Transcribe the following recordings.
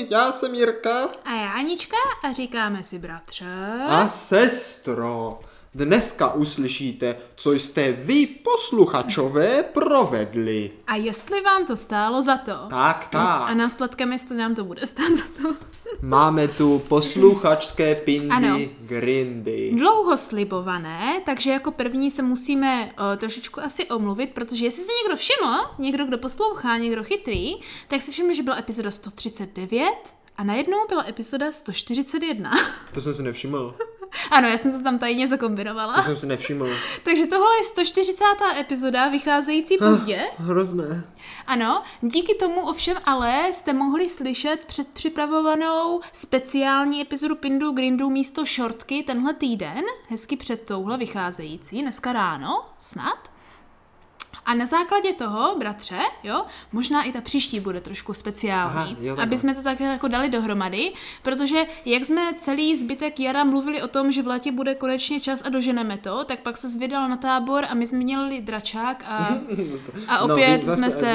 ahoj, já jsem Jirka. A já Anička a říkáme si bratře. A sestro, dneska uslyšíte, co jste vy posluchačové provedli. A jestli vám to stálo za to. Tak. A následkem, jestli nám to bude stát za to. Máme tu posluchačské Pindy Grindy. Dlouho slibované, takže jako první se musíme trošičku asi omluvit, protože jestli se někdo všiml, někdo, kdo poslouchá, někdo chytrý, tak si všiml, že byla epizoda 139 a najednou byla epizoda 141. To jsem si nevšiml. Ano, já jsem to tam tajně zakombinovala. To jsem si nevšiml. Takže tohle je 140. epizoda, vycházející pozdě. Hrozné. Ano, díky tomu ovšem ale jste mohli slyšet předpřipravovanou speciální epizodu Pindu Grindu místo šortky tenhle týden, hezky před touhle vycházející, dneska ráno, snad. A na základě toho, bratře, jo, možná i ta příští bude trošku speciální, aby jsme to tak jako dali dohromady, protože jak jsme celý zbytek jara mluvili o tom, že v létě bude konečně čas a doženeme to, tak pak se zvědal na tábor a my jsme měli dračák a opět no, jsme se...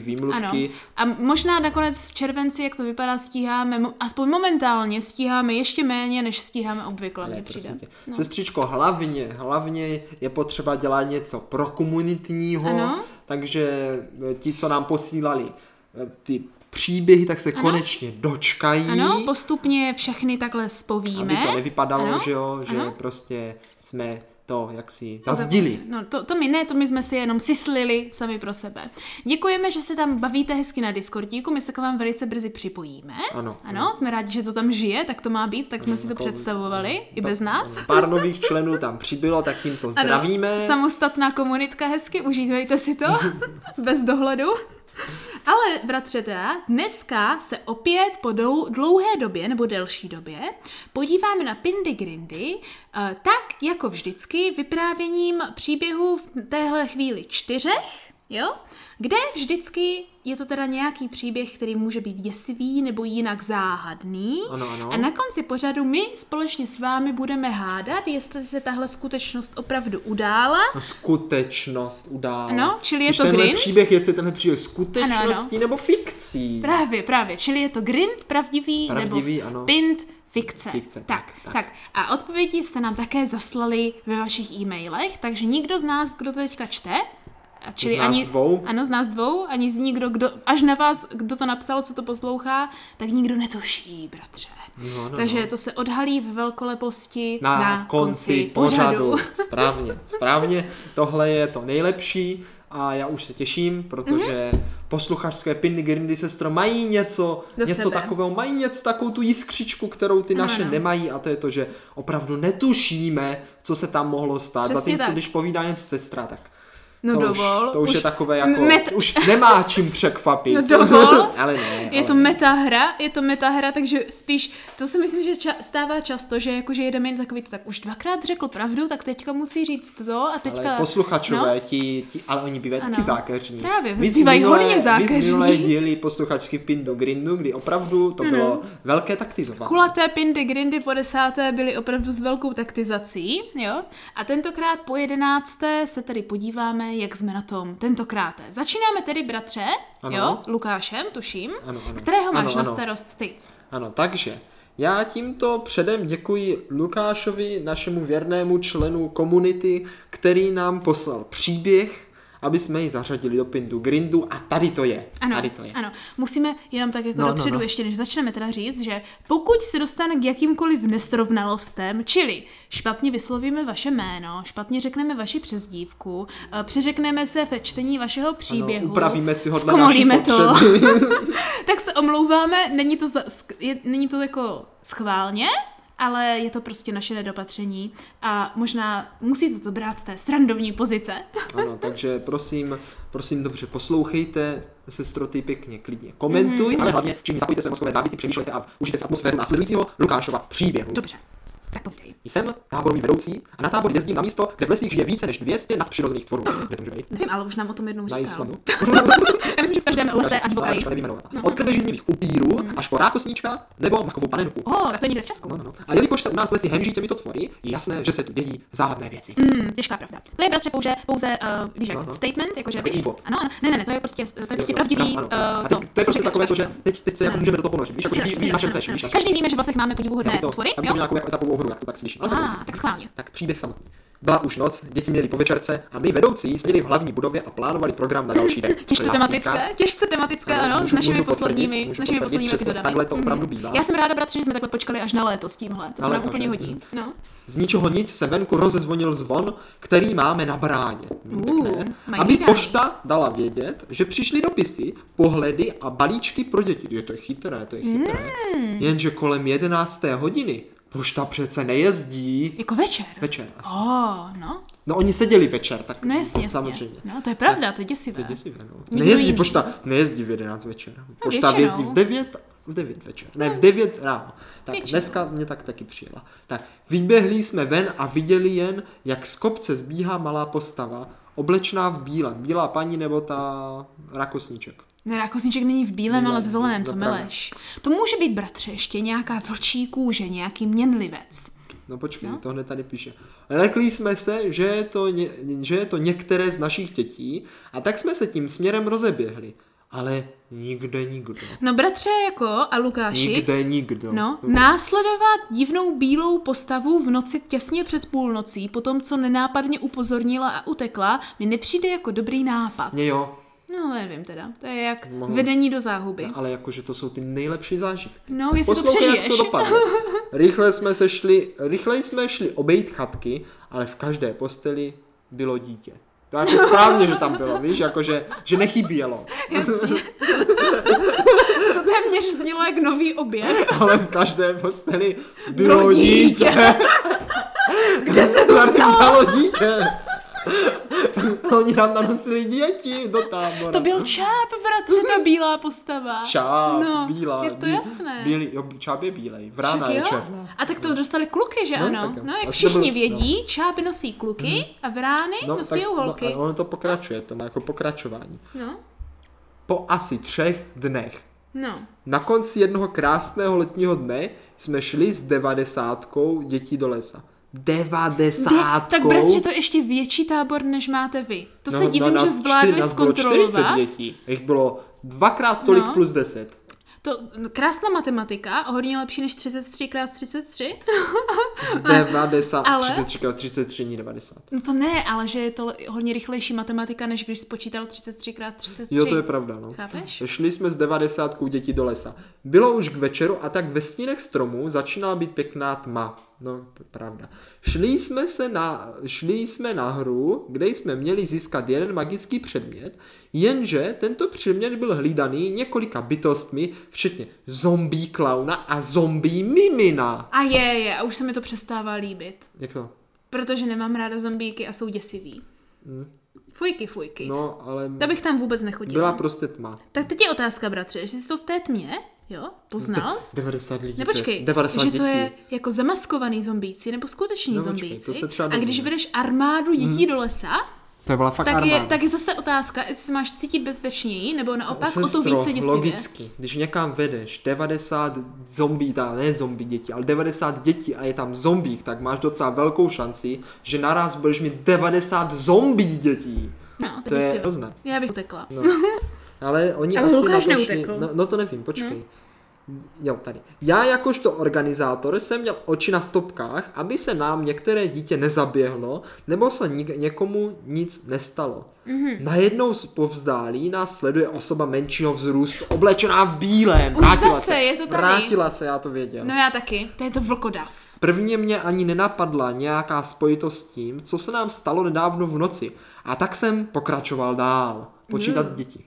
Výmluvky. A možná nakonec v červenci, jak to vypadá, stíháme, aspoň momentálně stíháme ještě méně, než stíháme obvykle. No. Sestřičko, hlavně je potřeba dělat něco pro komunitního, ano. Takže ti, co nám posílali ty příběhy, tak se ano. Konečně dočkají. Ano, postupně všechny takhle spovíme. Aby to nevypadalo, ano. Že ano. Prostě jsme to jaksi zazdili. No to my jsme si jenom syslili sami pro sebe. Děkujeme, že se tam bavíte hezky na Discordíku, my se k vám velice brzy připojíme. Ano, jsme rádi, že to tam žije, tak to má být, tak jsme si to představovali i bez nás. Pár nových členů tam přibylo, tak tím to zdravíme. Ano, samostatná komunitka hezky, užívejte si to, bez dohledu. Ale bratře teda, dneska se opět po dlouhé době nebo delší době podíváme na Pindy Grindy, tak jako vždycky vyprávěním příběhů v téhle chvíli 4, jo? Kde vždycky je to teda nějaký příběh, který může být děsivý nebo jinak záhadný. Ano. A na konci pořadu my společně s vámi budeme hádat, jestli se tahle skutečnost opravdu udála. Ano, čili je to grind. Příběh, jestli tenhle příběh skutečností nebo fikcí. Právě. Čili je to grind pravdivý nebo pint fikce. Tak. A odpovědi jste nám také zaslali ve vašich e-mailech, takže nikdo z nás, kdo to teďka čte, z nás dvou, ani z nikdo, kdo, až na vás, kdo to napsal, co to poslouchá, tak nikdo netuší, bratře. No. Takže to se odhalí v velkoleposti na konci pořadu. Správně, tohle je to nejlepší a já už se těším, protože posluchačské Pindy Grindy, sestro, mají něco takového, mají něco takovou tu jiskřičku, kterou ty naše nemají, a to je to, že opravdu netušíme, co se tam mohlo stát. Zatímco, když povídá něco sestra, tak to už je takové jako... Už nemá čím překvapit. Ale ne. Je to metahra, takže spíš... To si myslím, že stává často, že jakože jedeme jen takový to, tak už dvakrát řekl pravdu, tak teďka musí říct to a teďka... Ale posluchačové, ti ale oni bývají taky zákeřní. Právě, bývají hodně zákeřní. Vyzminulé díly posluchačky Pindu Grindu, kdy opravdu to bylo velké taktizování. Kulaté Pindy Grindy po 10. byly opravdu s velkou taktizací, jo? A tentokrát po 11. se tady podíváme, jak jsme na tom tentokráte. Začínáme tedy, bratře, Lukášem, tuším, kterého máš na starost ty. Ano, takže já tímto předem děkuji Lukášovi, našemu věrnému členu komunity, který nám poslal příběh, aby jsme ji zařadili do Pindu Grindu, a tady to je. Ano, musíme jenom tak jako dopředu ještě, než začneme teda říct, že pokud se dostane k jakýmkoliv nesrovnalostem, čili špatně vyslovíme vaše jméno, špatně řekneme vaši přezdívku, přeřekneme se ve čtení vašeho příběhu, upravíme si ho dle naší potřeby, tak se omlouváme, není to jako schválně, ale je to prostě naše nedopatření a možná musíte to brát z té srandovní pozice. Ano, takže prosím dobře poslouchejte, sestro, ty pěkně, klidně komentuj, ale hlavně všichni zapojte své mozkové záběty, přemýšlejte a užijte si atmosféru následujícího Lukášova příběhu. Dobře. tak povídej. Jsem táborový vedoucí a na tábor jezdím na místo, kde v lesích žije více než 200 nadpřirozených tvorů. Kde to může být? Nevím, ale už nám o tom jednou říkal. Na Islandu. Já myslím, že v každém lese a dvokají. Od krvežíznivých upírů až po rákosníčka nebo makovou panenku. Oh, tak to je někde v Česku. No. A jelikož se u nás lesy hemží těmito tvory, je jasné, že se tu dějí záhadné věci. Těžká pravda. To je bratře pouze statement, jakože ano, ne, to je prostě pravdivý. To je prostě takové to, že teď se jako můžeme do toho ponořit. Víš, na čem seš, víš. Každý víme, že vlastně máme podivuhodné tvory, jo. Nějakou etapovou hru, jak to tak slyšíš. Tak schválně. Tak příběh samotný. Byla už noc, děti měly po večerce a my vedoucí seděli v hlavní budově a plánovali program na další den. Těžce tematické, ano, s našimi posledními epizodami. Takhle to opravdu bývá. Já jsem ráda, bratře, že jsme takhle počkali až na léto s tímhle. To se nám úplně hodí. No. Z ničeho nic se venku rozezvonil zvon, který máme na bráně. Aby pošta dala vědět, že přišly dopisy, pohledy a balíčky pro děti. To je chytré. Jenže kolem 11. hodiny pošta přece nejezdí. Jako večer? Večer asi. No oni seděli večer, tak no, jasně. Samozřejmě. No to je pravda, to je děsivé. To je děsivé. Pošta nejezdí v 11 večer. Pošta jezdí v 9 večer. Ne, v 9 ráno. Tak většinou. Dneska mě tak taky přijela. Tak vyběhli jsme ven a viděli jen, jak z kopce zbíhá malá postava, oblečná v bílém. Bílá paní nebo ta rákosníček. Ne, rákosníček není v bílém, ale v zeleném, co mileš. To může být, bratře, ještě nějaká vlčí kůže, nějaký měnlivec. No počkej, to hned tady píše. Lekli jsme se, že je to některé z našich dětí a tak jsme se tím směrem rozeběhli. Ale nikdo. No bratře jako a Lukáši. Nikdo. No, následovat divnou bílou postavu v noci těsně před půlnocí, potom co nenápadně upozornila a utekla, mi nepřijde jako dobrý nápad. No, nevím teda. To je jak vedení do záhuby. No, ale jakože to jsou ty nejlepší zážitky. No, jestli poslouchej, to přežiješ. Jak to dopadne. Rychle jsme šli obejít chatky, ale v každé posteli bylo dítě. To jako správně, že tam bylo, víš, jakože, že nechybělo. Jasně. To téměř znělo jak nový oběd. Ale v každé posteli bylo dítě. Kde se to vzalo dítě? Oni nám nanosili děti do tábora. To byl Čáp, bratře, ta bílá postava. Čáp, bílá. Je to jasné. Čáp je bílej, vrána je černá. A tak to dostali kluky, že ano? No, jak všichni vědí, Čáp nosí kluky a vrány nosí holky. No, ono to pokračuje, to má jako pokračování. No. Po asi 3 dnech. No. Na konci jednoho krásného letního dne jsme šli s 90 dětí do lesa. 90. Tak bratře, to je ještě větší tábor, než máte vy. To se divím, že zvládli zkontrolovat. 40 dětí. Jich bylo 2x tolik plus 10. To krásná matematika, hodně lepší než 33x33. 90, ale 33x33 není 90. No to ne, ale že je to hodně rychlejší matematika, než když spočítal 33x33. Jo, to je pravda, no. Chápeš? Šli jsme s 90 dětí do lesa. Bylo už k večeru a tak ve stínech stromů začínala být pěkná tma. No, to je pravda. Šli jsme na hru, kde jsme měli získat jeden magický předmět, jenže tento předmět byl hlídaný několika bytostmi, včetně zombie klauna a zombie mimina. A a už se mi to přestává líbit. Jak to? Protože nemám ráda zombíky a jsou děsivý. Fujky. No, ale ta bych tam vůbec nechodila. Byla prostě tma. Tak teď je otázka, bratře, jestli jsi to v té tmě, jo, poznal jsi? 90 lidí. Nepočkej, 90 že dětí. To je jako zamaskovaný zombíci nebo skuteční zombíci. A když vedeš armádu dětí do lesa, to byla fakt armáda. Tak je zase otázka, jestli se máš cítit bezpečněji, nebo naopak o to více děsivě. Logicky, když někam vedeš 90 zombí, ne zombí děti, ale 90 dětí a je tam zombík, tak máš docela velkou šanci, že naraz budeš mít 90 zombí dětí. No, to je hrozné. Já bych utekla. No. Ale oni asi Lukáš neutekl. No to nevím, počkej. Jo, tady. Já jakožto organizátor jsem měl oči na stopkách, aby se nám některé dítě nezaběhlo, nebo se někomu nic nestalo. Najednou povzdálí nás sleduje osoba menšího vzrůstu, oblečená v bílém. Vrátila se, já to věděl. No já taky, to je to vlkodav. Prvně mě ani nenapadla nějaká spojitost s tím, co se nám stalo nedávno v noci. A tak jsem pokračoval dál. Počítat děti.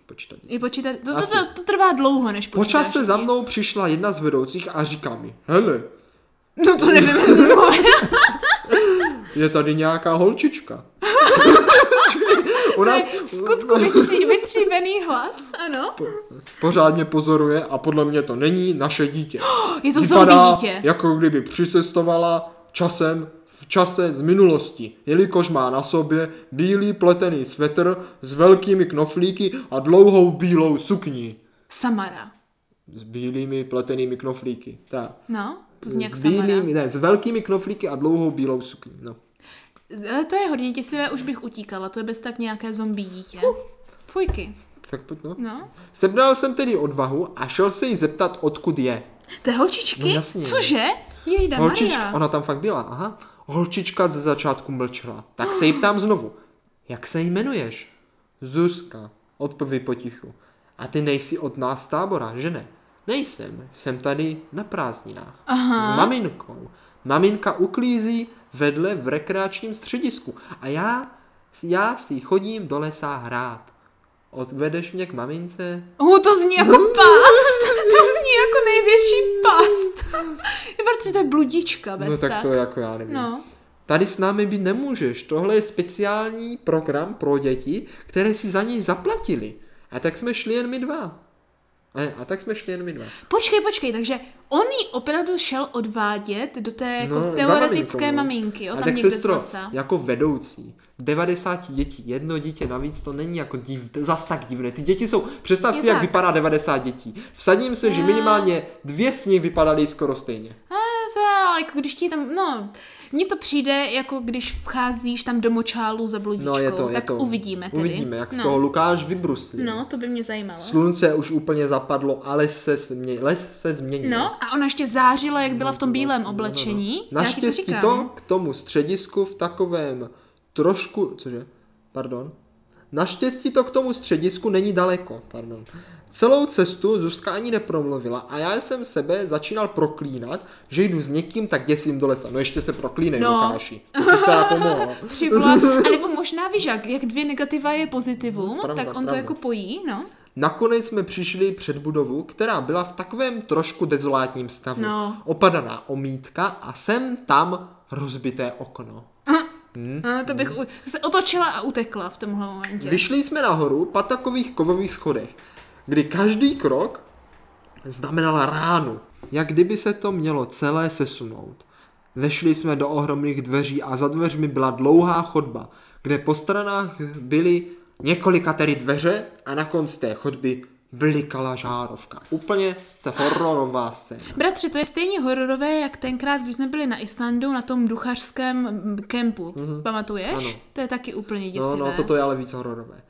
To trvá dlouho, než počítáš. Počase za mnou přišla jedna z vedoucích a říká mi, hele. No to nevím, je tady nějaká holčička. V skutku vytříbený hlas, ano. Pořádně pozoruje a podle mě to není naše dítě. Je to zombie dítě. Jako kdyby přicestovala časem v čase z minulosti, jelikož má na sobě bílý pletený svetr s velkými knoflíky a dlouhou bílou sukní. Samara. S bílými pletenými knoflíky. Tak. No, to zní jak Samara. Ne, s velkými knoflíky a dlouhou bílou sukní. No. Ale to je hodně těsivé, už bych utíkala, to je bez tak nějaké zombie dítě. Fujky. Tak pojď, no. Sebral jsem tedy odvahu a šel se jí zeptat, odkud je. To je holčičky? No, jasně. Cože? Jejda Maria. Ona tam fakt byla, aha. Holčička ze začátku mlčela. Tak se jí ptám znovu. Jak se jmenuješ? Zuzka. Odpoví potichu. A ty nejsi od nás tábora, že ne? Nejsem. Jsem tady na prázdninách. Aha. S maminkou. Maminka uklízí vedle v rekreačním středisku. A já si chodím do lesa hrát. Odvedeš mě k mamince? To zní jako past. To zní jako největší past. Je protože to je bludička. No tak to jako já nevím. No. Tady s námi být nemůžeš. Tohle je speciální program pro děti, které si za něj zaplatili. A tak jsme šli jen my dva. Počkej, takže on ji opravdu šel odvádět do té jako teoretické maminky. Jo, tam tak sestro, jako vedoucí, 90 dětí, jedno dítě navíc, to není jako zas tak divné. Ty děti jsou, představ si, jak vypadá 90 dětí. Vsadím se, že minimálně 2 z nich vypadaly skoro stejně. Ale jako když ti tam, mně to přijde, jako když vcházíš tam do močálu za bludičkou, tak uvidíme tedy. Uvidíme, jak z toho Lukáš vybruslí. No, to by mě zajímalo. Slunce už úplně zapadlo, ale les se změnil. No, a ona ještě zářila, jak byla v tom bílém oblečení. Naštěstí to k tomu středisku v takovém trošku, cože? Pardon. Naštěstí to k tomu středisku není daleko, pardon. Celou cestu Zuzka ani nepromluvila a já jsem sebe začínal proklínat, že jdu s někým, tak děsím do lesa. No ještě se proklínej, Lukáši. To si stará pomohla. A nebo možná víš, jak 2 negativa je pozitivum, pravda. To jako pojí, no. Nakonec jsme přišli před budovu, která byla v takovém trošku dezolátním stavu. No. Opadaná omítka a sem tam rozbité okno. To bych se otočila a utekla v tomhle momentě. Vyšli jsme nahoru po takových kovových schodech, kdy každý krok znamenal ránu, jak kdyby se to mělo celé sesunout. Vešli jsme do ohromných dveří a za dveřmi byla dlouhá chodba, kde po stranách byly několikatery dveře a na konci té chodby blikala žárovka. Úplně hororová scéna. Bratře, to je stejně hororové, jak tenkrát, když jsme byli na Islandu na tom duchařském kempu. Mm-hmm. Pamatuješ? Ano. To je taky úplně děsivé. No, toto je ale víc hororové.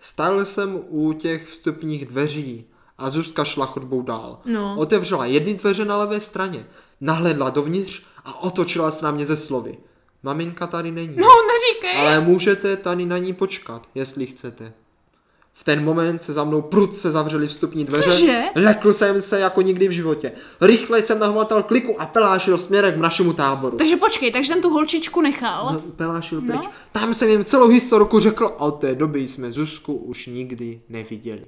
Stál jsem u těch vstupních dveří a Zuzka šla chodbou dál. No. Otevřela jedny dveře na levé straně, nahlédla dovnitř a otočila se na mě ze slovy. Maminka tady není. No, neříkej! Ale můžete tady na ní počkat, jestli chcete. V ten moment se za mnou prudce zavřely vstupní dveře. Cože? Lekl jsem se jako nikdy v životě. Rychle jsem nahmatal kliku a pelášil směrem k našemu táboru. Takže počkej, takže jsem tu holčičku nechal. No, pelášil pryč. Tam jsem jim celou historiku řekl a od té doby jsme Zuzku už nikdy neviděli.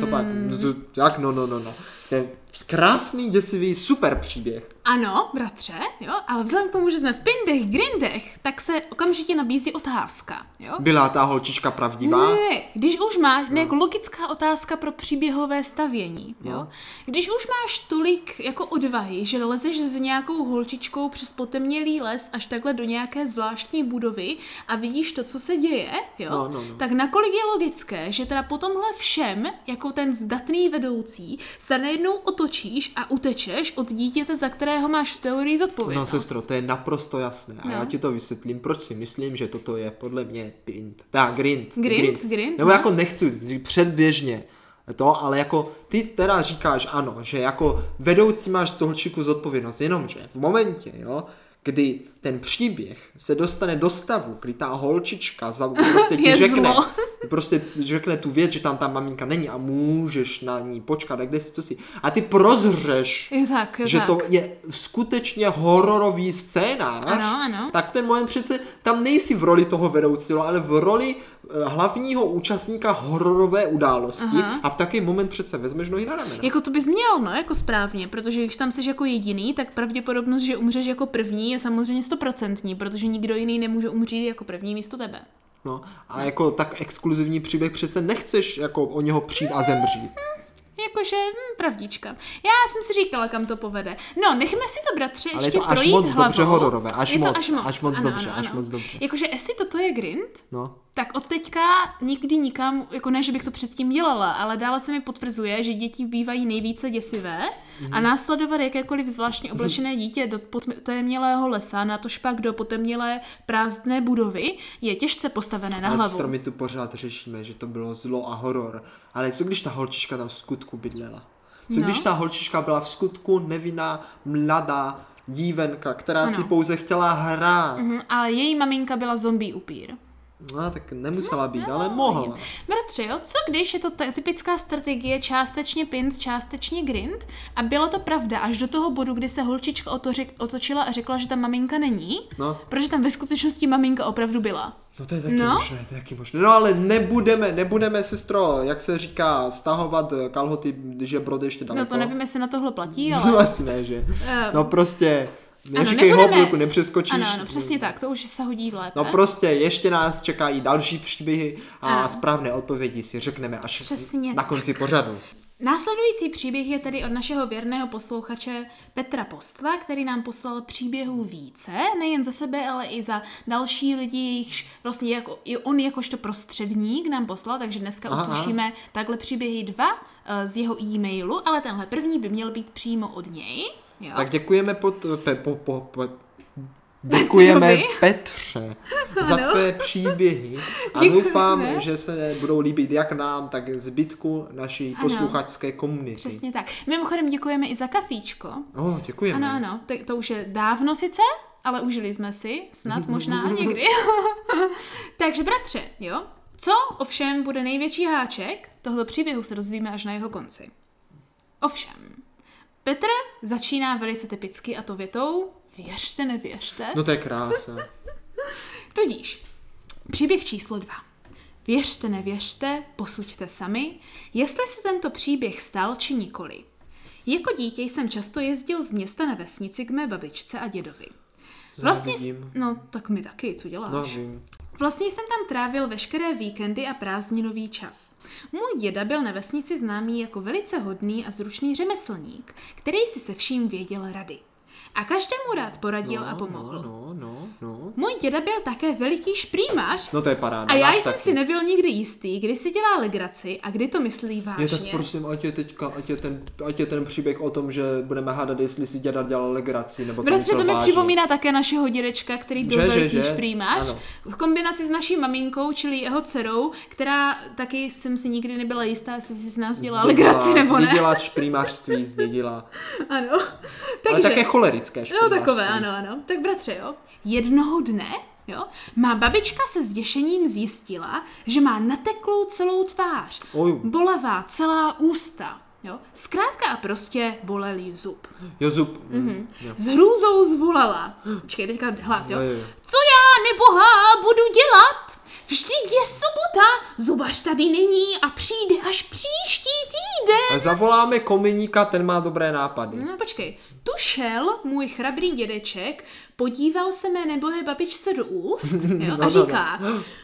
Co pak? Jak no. Ten krásný, děsivý, super příběh. Ano, bratře, jo, ale vzhledem k tomu, že jsme v Pindech Grindech, tak se okamžitě nabízí otázka, jo. Byla ta holčička pravdivá? Ne, když už máš, jako logická otázka pro příběhové stavění, jo. Když už máš tolik jako odvahy, že lezeš s nějakou holčičkou přes potemnělý les až takhle do nějaké zvláštní budovy a vidíš to, co se děje, jo, tak nakolik je logické, že teda po tomhle všem, jako ten zdatný vedoucí, se najednou otočíš a utečeš od dítěte, za kterého máš v teorii zodpovědnost. No sestro, to je naprosto jasné. A já ti to vysvětlím, proč si myslím, že toto je podle mě grind. Nebo jako nechci předběžně to, ale jako ty teda říkáš ano, že jako vedoucí máš z toho holčiku zodpovědnost, jenomže v momentě, jo, kdy ten příběh se dostane do stavu, kdy ta holčička ti řekne tu věc, že tam ta maminka není a můžeš na ní počkat a kde si, co si. A ty prozřeš, že to je skutečně hororový scénář, tak v ten moment přece tam nejsi v roli toho vedoucího, ale v roli hlavního účastníka hororové události. Aha. A v takový moment přece vezmeš nohy na ramena. Jako to bys měl, jako správně, protože když tam jsi jako jediný, tak pravděpodobnost, že umřeš jako první, je samozřejmě 100%, protože nikdo jiný nemůže umřít jako první místo tebe. No, a jako tak exkluzivní příběh přece nechceš jako o něho přijít a zemřít. jakože pravdička. Já jsem si říkala, kam to povede. No, nechme si to, bratře, ještě projít hlavou. Ale je to až moc dobře hodorové, až moc dobře. Jakože jestli toto je grind, no. Tak od teďka nikdy nikam, jako ne, že bych to předtím dělala, ale dále se mi potvrzuje, že děti bývají nejvíce děsivé a následovat jakékoliv zvláštně oblečené dítě do potemnělého lesa, natož pak do potemnělé prázdné budovy, je těžce postavené na hlavu. Ale stromy tu pořád řešíme, že to bylo zlo a horor. Ale co když ta holčička tam v skutku bydlela? Co když ta holčička byla v skutku nevinná, mladá dívenka, která si pouze chtěla hrát? Ale její maminka byla zombie upír. No, tak nemusela být, ale mohla. Bratře, jo, co když je to typická strategie částečně pint, částečně grind a byla to pravda až do toho bodu, kdy se holčička otočila a řekla, že tam maminka není, protože tam ve skutečnosti maminka opravdu byla. No to je taky možné, to je taky možné. No ale nebudeme, sestro, jak se říká, stahovat kalhoty, když je brod ještě daleko. No to nevím, jestli na tohle platí, ale... No asi ne, že? No prostě... Neříkej hobluku, nepřeskočíš. Ano, přesně tak, to už se hodí lépe. No prostě, ještě nás čekají další příběhy a správné odpovědi si řekneme až přesně na konci pořadu. Následující příběh je tedy od našeho věrného posluchače Petra Postla, který nám poslal příběhů více, nejen za sebe, ale i za další lidi, jejichž vlastně jako, i on jakožto prostředník nám poslal, takže dneska uslyšíme takhle příběhy dva z jeho e-mailu, ale tenhle první by měl být přímo od něj. Jo. Tak děkujeme děkujeme Petře za tvé příběhy a doufám, že se budou líbit jak nám, tak zbytku naší posluchačské komunity. Přesně tak. Mimochodem děkujeme i za kafíčko. Děkujeme. Ano, to už je dávno sice, ale užili jsme si, snad možná někdy. Takže bratře, jo, co ovšem bude největší háček, tohle příběhu se dozvíme až na jeho konci. Ovšem. Petr začíná velice typicky a to větou věřte, nevěřte. No to je krása. Tudíž, příběh číslo 2. Věřte, nevěřte, posuďte sami, jestli se tento příběh stal či nikoli. Jako dítě jsem často jezdil z města na vesnici k mé babičce a dědovi. Vlastně, no tak mi taky, co děláš? No, vím. Vlastně jsem tam trávil veškeré víkendy a prázdninový čas. Můj děda byl na vesnici známý jako velice hodný a zručný řemeslník, který si se vším věděl rady. A každému rád poradil a pomohl. No. Můj děda byl také veliký šprýmař. No to je paráda. A já jsem si nebyl nikdy jistý, kdy si dělá legraci a kdy to myslí vážně. Je tak prosím, ať je ten příběh o tom, že budeme hádat, jestli si děda dělal legraci nebo to myslel vážně. Protože to mi připomíná také našeho dědečka, který byl veliký šprýmař. V kombinaci s naší maminkou, čili jeho dcerou, která taky jsem si nikdy nebyla jistá, jestli si z nás dělá legraci nebo ne. Zdědila šprýmařství, zdědila. Ano. Takže také cholerické šprýmařství. No takové, ano. Tak bratře, jo. Jednoho dne, jo, má babička se zděšením zjistila, že má nateklou celou tvář, bolavá celá ústa, jo, zkrátka a prostě bolel jí zub. Jo, zub. S hrůzou zvolala, počkej, teďka hlas, jo. Co já nebohá budu dělat? Vždyť je sobota, zubař tady není a přijde až příští týden. Zavoláme kominíka, ten má dobré nápady. No, počkej, tu šel můj chrabrý dědeček, podíval se mé nebohé babičce do úst, jo, a říká,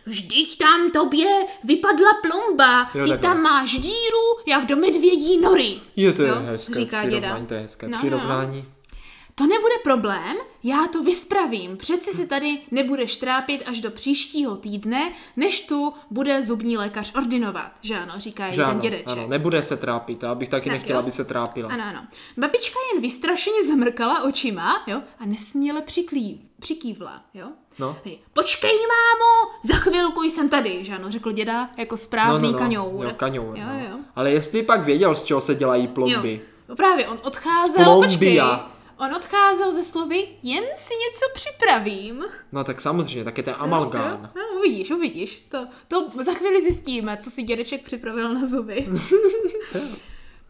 vždyť tam tobě vypadla plomba, ty tam máš díru jak do medvědí nory. Jo, to je hezké přirovnání, to je hezké přirovnání. To nebude problém, já to vyspravím. Přeci si tady nebudeš trápit až do příštího týdne, než tu bude zubní lékař ordinovat. Že ano, říká jí ten dědeček. Ano, nebude se trápit, abych taky nechtěla, aby se trápila. Ano. Babička jen vystrašeně zamrkala očima, jo, a nesměle přikývla, jo. No. Počkej, mámo, za chvilku jsem tady, že ano, řekl děda jako správný kaňour. Jo. Ale jestli pak věděl, z čeho se dělají plomby. Jo. Právě on odcházel, odcházel ze slovy, jen si něco připravím. No tak samozřejmě, tak je ten amalgán. No, uvidíš. To za chvíli zjistíme, co si dědeček připravil na zuby.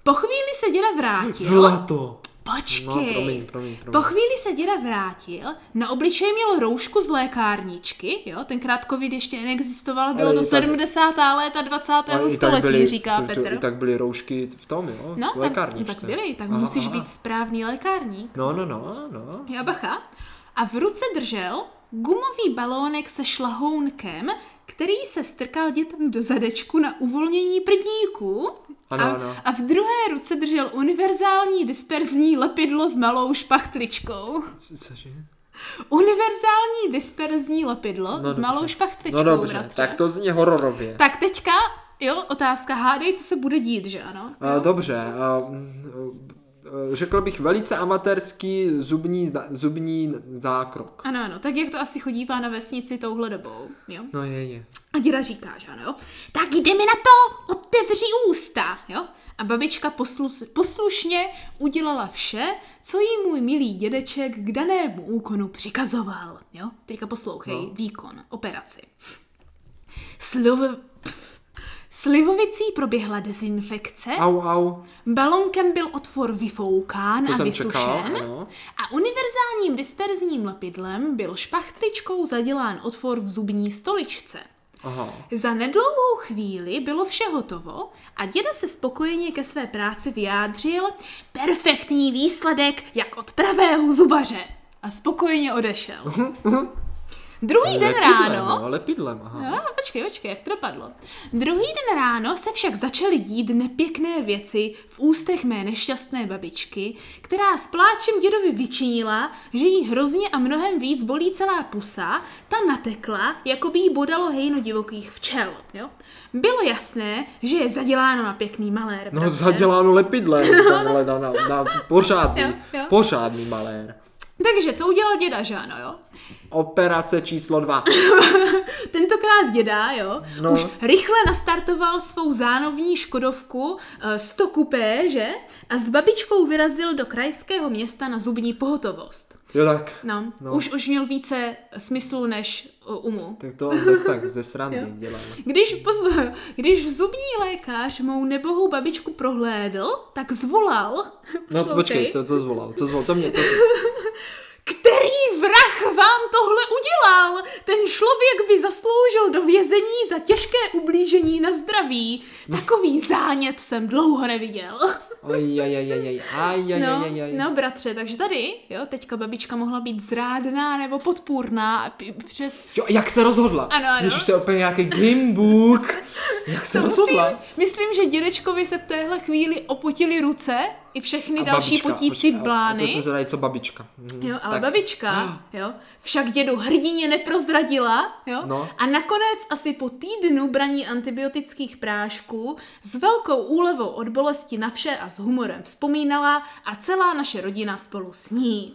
Po chvíli se děda vrátil. Zlato. Počkej. No, promiň. Po chvíli se děda vrátil, na obličeji měl roušku z lékárničky, jo, tenkrát covid ještě neexistoval, bylo to 70. léta 20. století, říká Petr. I tak byly roušky v tom, jo, v lékárničce. No, tak byly, tak musíš být správný lékárník. No. Jo, bacha. A v ruce držel gumový balónek se šlahounkem, který se strkal dětem do zadečku na uvolnění prdíku. Ano, ano. A v druhé ruce držel univerzální disperzní lepidlo s malou špachtličkou. Cože? Univerzální disperzní lepidlo s malou špachtličkou. No dobře, tak to zní hororově. Tak teďka, jo, otázka, hádej, co se bude dít, že ano? Dobře, řekl bych velice amatérský zubní zákrok. Ano, ano, tak jak to asi chodívá na vesnici touhle dobou, jo? No je. A děda říká, že ano, jo? Tak jdeme na to, otevři ústa, jo? A babička poslušně udělala vše, co jí můj milý dědeček k danému úkonu přikazoval, jo? Teďka poslouchej, no. Výkon, operaci. Slivovicí proběhla dezinfekce, balonkem byl otvor vyfoukán a vysušen čekal, a univerzálním disperzním lepidlem byl špachtličkou zadělán otvor v zubní stoličce. Aha. Za nedlouhou chvíli bylo vše hotovo a děda se spokojeně ke své práci vyjádřil: perfektní výsledek, jak od pravého zubaře, a spokojeně odešel. Druhý den ráno... Lepidlem, aha. No, počkej, jak to dopadlo. Druhý den ráno se však začaly dít nepěkné věci v ústech mé nešťastné babičky, která s pláčem dědovi vyčinila, že jí hrozně a mnohem víc bolí celá pusa, ta natekla, jako by jí bodalo hejno divokých včel, jo? Bylo jasné, že je zaděláno na pěkný malér. No, zaděláno lepidlem, na pořádný, pořádný malér. Takže, co udělal děda, že ano, jo? Operace číslo 2. Tentokrát děda, jo, no. Už rychle nastartoval svou zánovní škodovku 100 kupé, že? A s babičkou vyrazil do krajského města na zubní pohotovost. Jo tak. No. Už měl více smyslu než umu. Tak to zase tak ze srandy dělá. Když zubní lékař mou nebohou babičku prohlédl, tak zvolal. No počkej, co zvolal? Který vrah vám tohle udělal? Ten člověk by zasloužil do vězení za těžké ublížení na zdraví. Takový zánět jsem dlouho neviděl. No, bratře, takže tady, jo, teďka babička mohla být zrádná nebo podpůrná přes... Jo, jak se rozhodla? Ano. Ježíš, to je opět nějaký gamebook. Jak se rozhodla? Myslím, že dědečkovi se v téhle chvíli opotily ruce i všechny další potící blány. To se zadají, co babička. Jo, ale tak. Babička, jo, však dědu hrdině neprozradila, jo, no. A nakonec asi po týdnu braní antibiotických prášků s velkou úlevou od bolesti na vše a s humorem vzpomínala a celá naše rodina spolu s ní.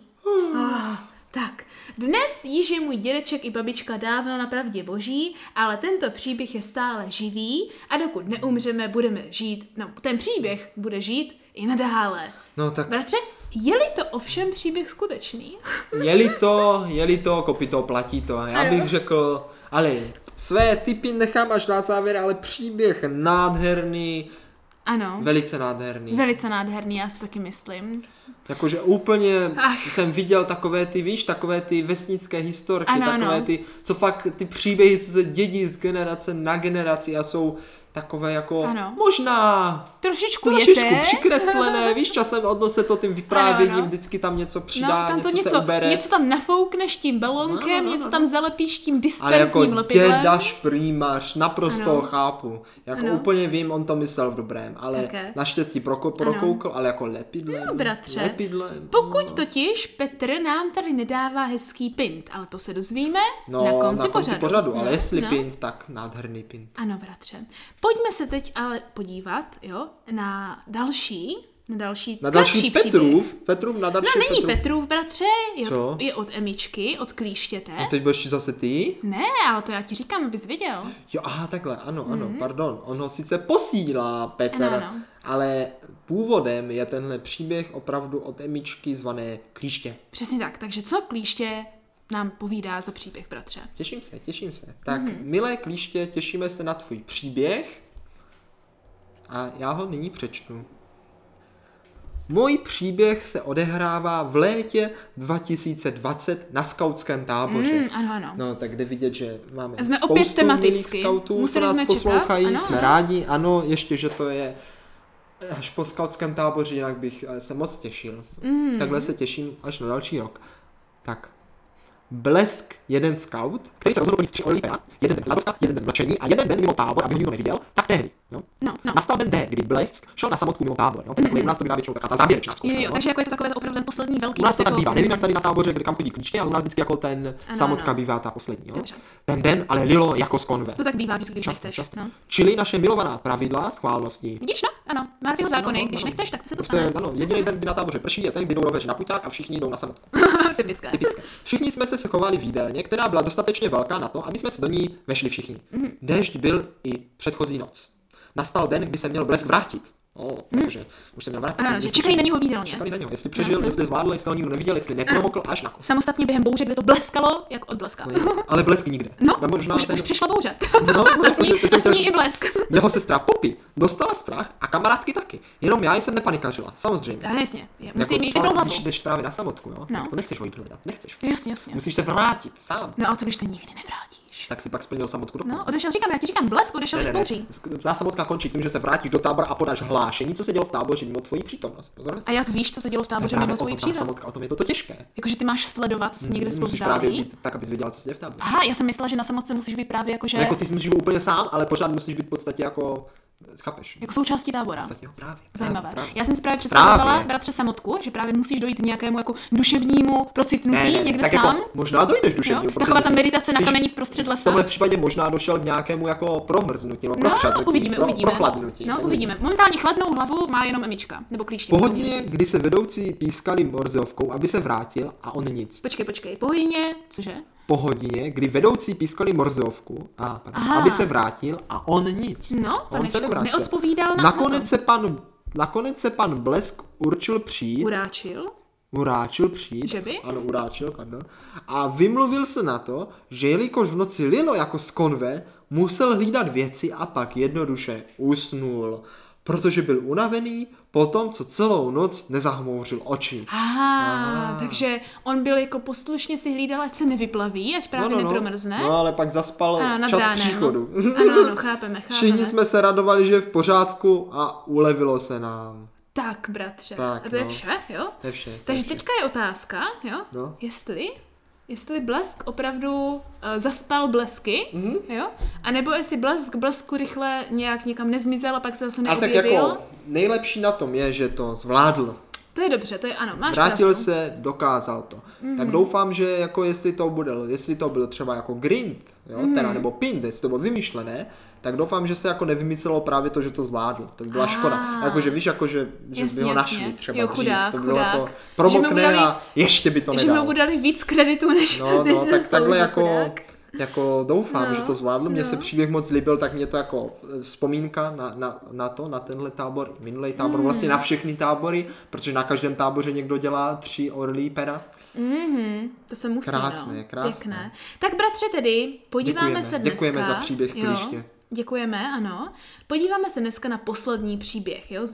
Tak, dnes již je můj dědeček i babička dávno na pravdě boží, ale tento příběh je stále živý a dokud neumřeme, budeme žít, no, ten příběh bude žít i nadále. No tak... Bratře, je-li to ovšem příběh skutečný? Je-li to, kopyto, platí to. Já bych řekl, ale své tipy nechám až na závěr, ale příběh nádherný. Ano. Velice nádherný, já si taky myslím. Jakože úplně jsem viděl takové ty vesnické historky, ano, takové ty, co fakt ty příběhy, co se dědí z generace na generaci a jsou takové jako, ano, možná trošičku přikreslené, víš, časem odnose to tím vyprávěním, ano. Vždycky tam něco přidá, tam něco se ubere. Něco tam nafoukneš tím balonkem, ano. Něco tam zalepíš tím disperzním lepidlem. Ale jako děda šprýmař, naprosto chápu. Jako úplně vím, on to myslel v dobrém, ale naštěstí prokoukl, ale jako lepidlem. No, bratře, lepidlem. Pokud totiž Petr nám tady nedává hezký pint, ale to se dozvíme na konci pořadu. Ale jestli pint, tak nádherný pint. Ano, bratře. Pojďme se teď ale podívat, jo, na další Petrův na další. No, není Petrův, bratře, je od Emičky, od Klíštěte. A teď budeš zase ty? Ne, ale to já ti říkám, abys viděl. Jo, aha, takhle, ano, pardon. On ho sice posílá, Petr, ano. Ale původem je tenhle příběh opravdu od Emičky zvané Klíště. Přesně tak, takže co Klíště nám povídá za příběh, bratře? Těším se. Tak, milé Klíště, těšíme se na tvůj příběh a já ho nyní přečtu. Můj příběh se odehrává v létě 2020 na skautském táboře. Ano. No, tak jde vidět, že máme jsme spoustu milých skautů, co nás poslouchají, jsme rádi. Ano, ještě, že to je až po skautském táboře, jinak bych se moc těšil. Takhle se těším až na další rok. Tak. blesk jeden scout, který se rozhodl pro nich 3 orlí pera, jeden den hladovka, jeden den mlčení a jeden den mimo tábor, aby ho nikdo neviděl, tak tehdy. Jo? No. Nastal den D, kdy blesk šel na samotku mimo tábor. Jo? U nás to bývá většinou taká ta závěrečná zkouška. Jo, takže jako je to takové opravdu ten poslední velký. U nás to tak bývá. Nevím, jak tady na táboře, kde kam chodí klíště, ale u nás vždycky jako ten samotka bývá ta poslední. Jo? Ten den ale lilo jako z konve. To tak bývá vždycky, když čas, nechceš. No. Čili naše milovaná pravidla schválnosti. Vidíš, no? Ano, Marvio zákony, když nechceš, tak to se to stane. Ano, jediný den, kdy na táboře prší, je ten, kdy jdou roveři na puťák a všichni jdou na samotku. Typické. Všichni jsme se chovali v jídelně, která byla dostatečně velká na to, aby jsme se do ní vešli všichni. Déšť byl i předchozí noc. Nastal den, kdy se měl blesk vrátit. Takže už se měl vrátit. Ano, že čekají na něho v jídelně. Čekali na něho, jestli přežil, jestli zvládl, jestli ho nikdo neviděl, jestli nepromokl až na kost. Samostatně během bouře, kde to bleskalo, jak od bleska. No, ale blesk nikde. No, už přišla bouře. No, i blesk. Jeho sestra Poppy dostala strach a kamarádky taky. Jenom já jsem nepanikařila, samozřejmě. A jasně, musí mít dobrou hlavu. Když jdeš právě na samotku, jo? No. To nechceš jít hledat, nechceš. Jasně. Musíš se vrátit sám. No a co když se nikdy nevrátíš? Tak si pak splnil samotku do. No, odešel, říkám, já ti říkám, blesk odešel z bouří. Ta samotka končí tím, že se vrátíš do tábora a podáš hlášení, co se dělo v táboře mimo tvoji přítomnost. Pozor. A jak víš, co se dělo v táboře mimo tvoji přítomnost? Samotka, o tom je to těžké. Jakože ty máš sledovat, co někde spolu právě být tak, abys věděla, co se děje v táboře. Aha, já jsem myslela, že na samotce musíš být právě jakože jako ty musíš být úplně sám, ale pořád musíš být v podstatě jako chápeš. Jako součástí tábora. Zajímavé. Já jsem si právě představovala, bratře, samotku, že právě musíš dojít k nějakému jako duševnímu procitnutí někde tak sám. Jako, možná dojdeš duševnímu. Taková ta meditace na kameni v prostřed lesa. V tomhle případě možná došel k nějakému jako promrznutí, nebo uvidíme. Momentálně chladnou hlavu má jenom Emička, nebo klíště. Po hodině, kdy se vedoucí pískali morzeovkou, aby se vrátil, a on nic. Počkej, po hodině, kdy vedoucí pískali morzeovku, aby se vrátil a on nic. No, on se nevrátil. Neodpovídal nám. Nakonec se pan Blesk určil přijít. Uráčil přijít. Že by? Ano, uráčil, pardon. A vymluvil se na to, že jelikož v noci lilo jako z konve, musel hlídat věci a pak jednoduše usnul. Protože byl unavený po tom, co celou noc nezahmouřil oči. Takže on byl jako poslušně si hlídal, ať se nevyplaví, ať právě nepromrzne. No, ale pak zaspal čas příchodu. Ano, chápeme. Všichni jsme se radovali, že je v pořádku a ulevilo se nám. Tak, bratře. Tak, a to je vše, jo? To je vše. Takže teďka je otázka, jo? No. Jestli blesk opravdu zaspal blesky, jo? A nebo jestli blesku rychle nějak někam nezmizel a pak se zase neobjevil. A tak jako nejlepší na tom je, že to zvládl. To je dobře, to je ano, máš pravdu. Vrátil se, dokázal to. Tak doufám, že jako jestli to byl třeba jako grind, jo, teda nebo pind, jestli to bylo vymyšlené, tak doufám, že se jako nevymyslelo právě to, že to zvládl. To byla škoda. Jakože víš, že by ho našli třeba. Jo, chudák, to bylo jako promokne a ještě by to nedal. Že mu udali víc kreditu, než se tak takhle jako doufám, že to zvládl. Mně se příběh moc líbil, tak mě to jako vzpomínka na tenhle tábor, minulý tábor, vlastně na všechny tábory, protože na každém táboře někdo dělá 3 orlí pera. To se musí, krásné. Pěkné. Tak bratře, tedy podíváme se dneska. Děkujeme za příběh Klíště. Děkujeme, ano. Podíváme se dneska na poslední příběh, jo?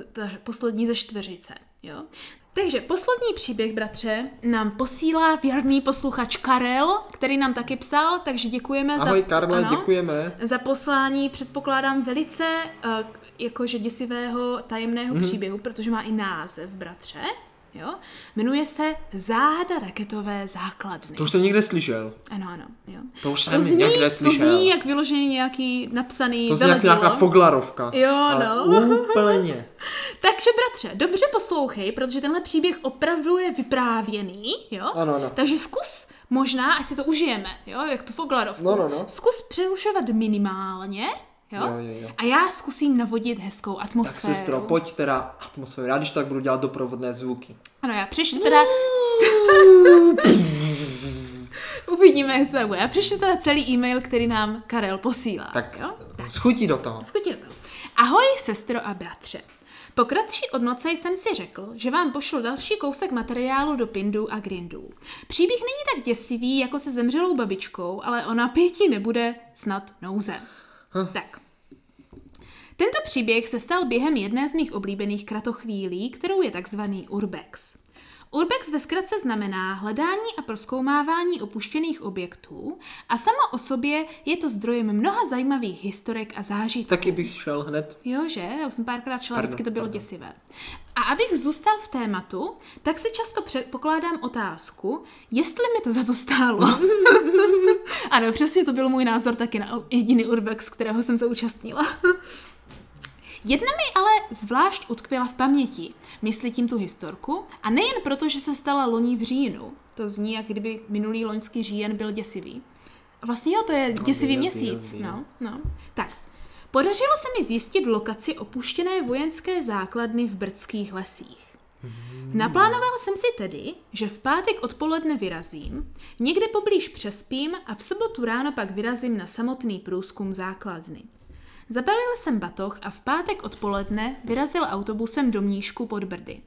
Poslední ze čtveřice, jo? Takže poslední příběh, bratře, nám posílá věrný posluchač Karel, který nám taky psal, takže děkujeme. Ahoj, Karle, děkujeme. Za poslání, předpokládám, velice jakože děsivého tajemného příběhu, protože má i název, bratře. Jo? Jmenuje se Záda raketové základny. To už jsem někde slyšel. Ano, jo. To slyšel. To zní jak vyloženě nějaký napsaný. To zní jak nějaká foglarovka. Jo. Úplně. Takže bratře, dobře poslouchej, protože tenhle příběh opravdu je vyprávěný, jo? Ano. Takže zkus možná, ať si to užijeme, jo? Jak tu foglarovku. No. Zkus přerušovat minimálně. Jo. A já zkusím navodit hezkou atmosféru. Tak sestro, pojď teda atmosféru. Já když tak budu dělat doprovodné zvuky. Ano, já přečtu teda... Uvidíme, jak to bude. Já přečtu teda celý e-mail, který nám Karel posílá. Tak schutí do toho. Ahoj, sestro a bratře. Po kratší odmlce jsem si řekl, že vám pošlu další kousek materiálu do Pindu a Grindů. Příběh není tak děsivý, jako se zemřelou babičkou, ale o napětí nebude snad nouze. Tak. Tento příběh se stal během jedné z mých oblíbených kratochvílí, kterou je takzvaný Urbex. Urbex ve zkratce znamená hledání a prozkoumávání opuštěných objektů a samo o sobě je to zdrojem mnoha zajímavých historek a zážitků. Taky bych šel hned. Jo, že? Já už jsem párkrát šla, vždycky to bylo děsivé. A abych zůstal v tématu, tak si často pokládám otázku, jestli mi to za to stálo. Ano, přesně to byl můj názor taky na jediný Urbex, kterého jsem se účastnila. Jedna mi ale zvlášť utkvěla v paměti, myslí tím tu historku, a nejen proto, že se stala loni v říjnu. To zní, jak kdyby minulý loňský říjen byl děsivý. A vlastně jo, to je děsivý měsíc. No. Tak, podařilo se mi zjistit lokaci opuštěné vojenské základny v Brdských lesích. Naplánoval jsem si tedy, že v pátek odpoledne vyrazím, někde poblíž přespím a v sobotu ráno pak vyrazím na samotný průzkum základny. Zabalil jsem batoh a v pátek odpoledne vyrazil autobusem do Mnížku pod Brdy.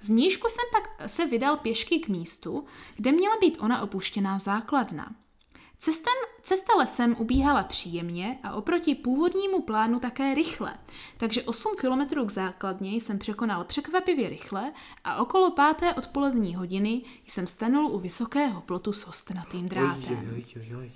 Z Mnížku jsem pak se vydal pěšky k místu, kde měla být ona opuštěná základna. Cesta lesem ubíhala příjemně a oproti původnímu plánu také rychle, takže 8 kilometrů k základně jsem překonal překvapivě rychle a okolo 5. odpolední hodiny jsem stanul u vysokého plotu s ostnatým drátem. Oj.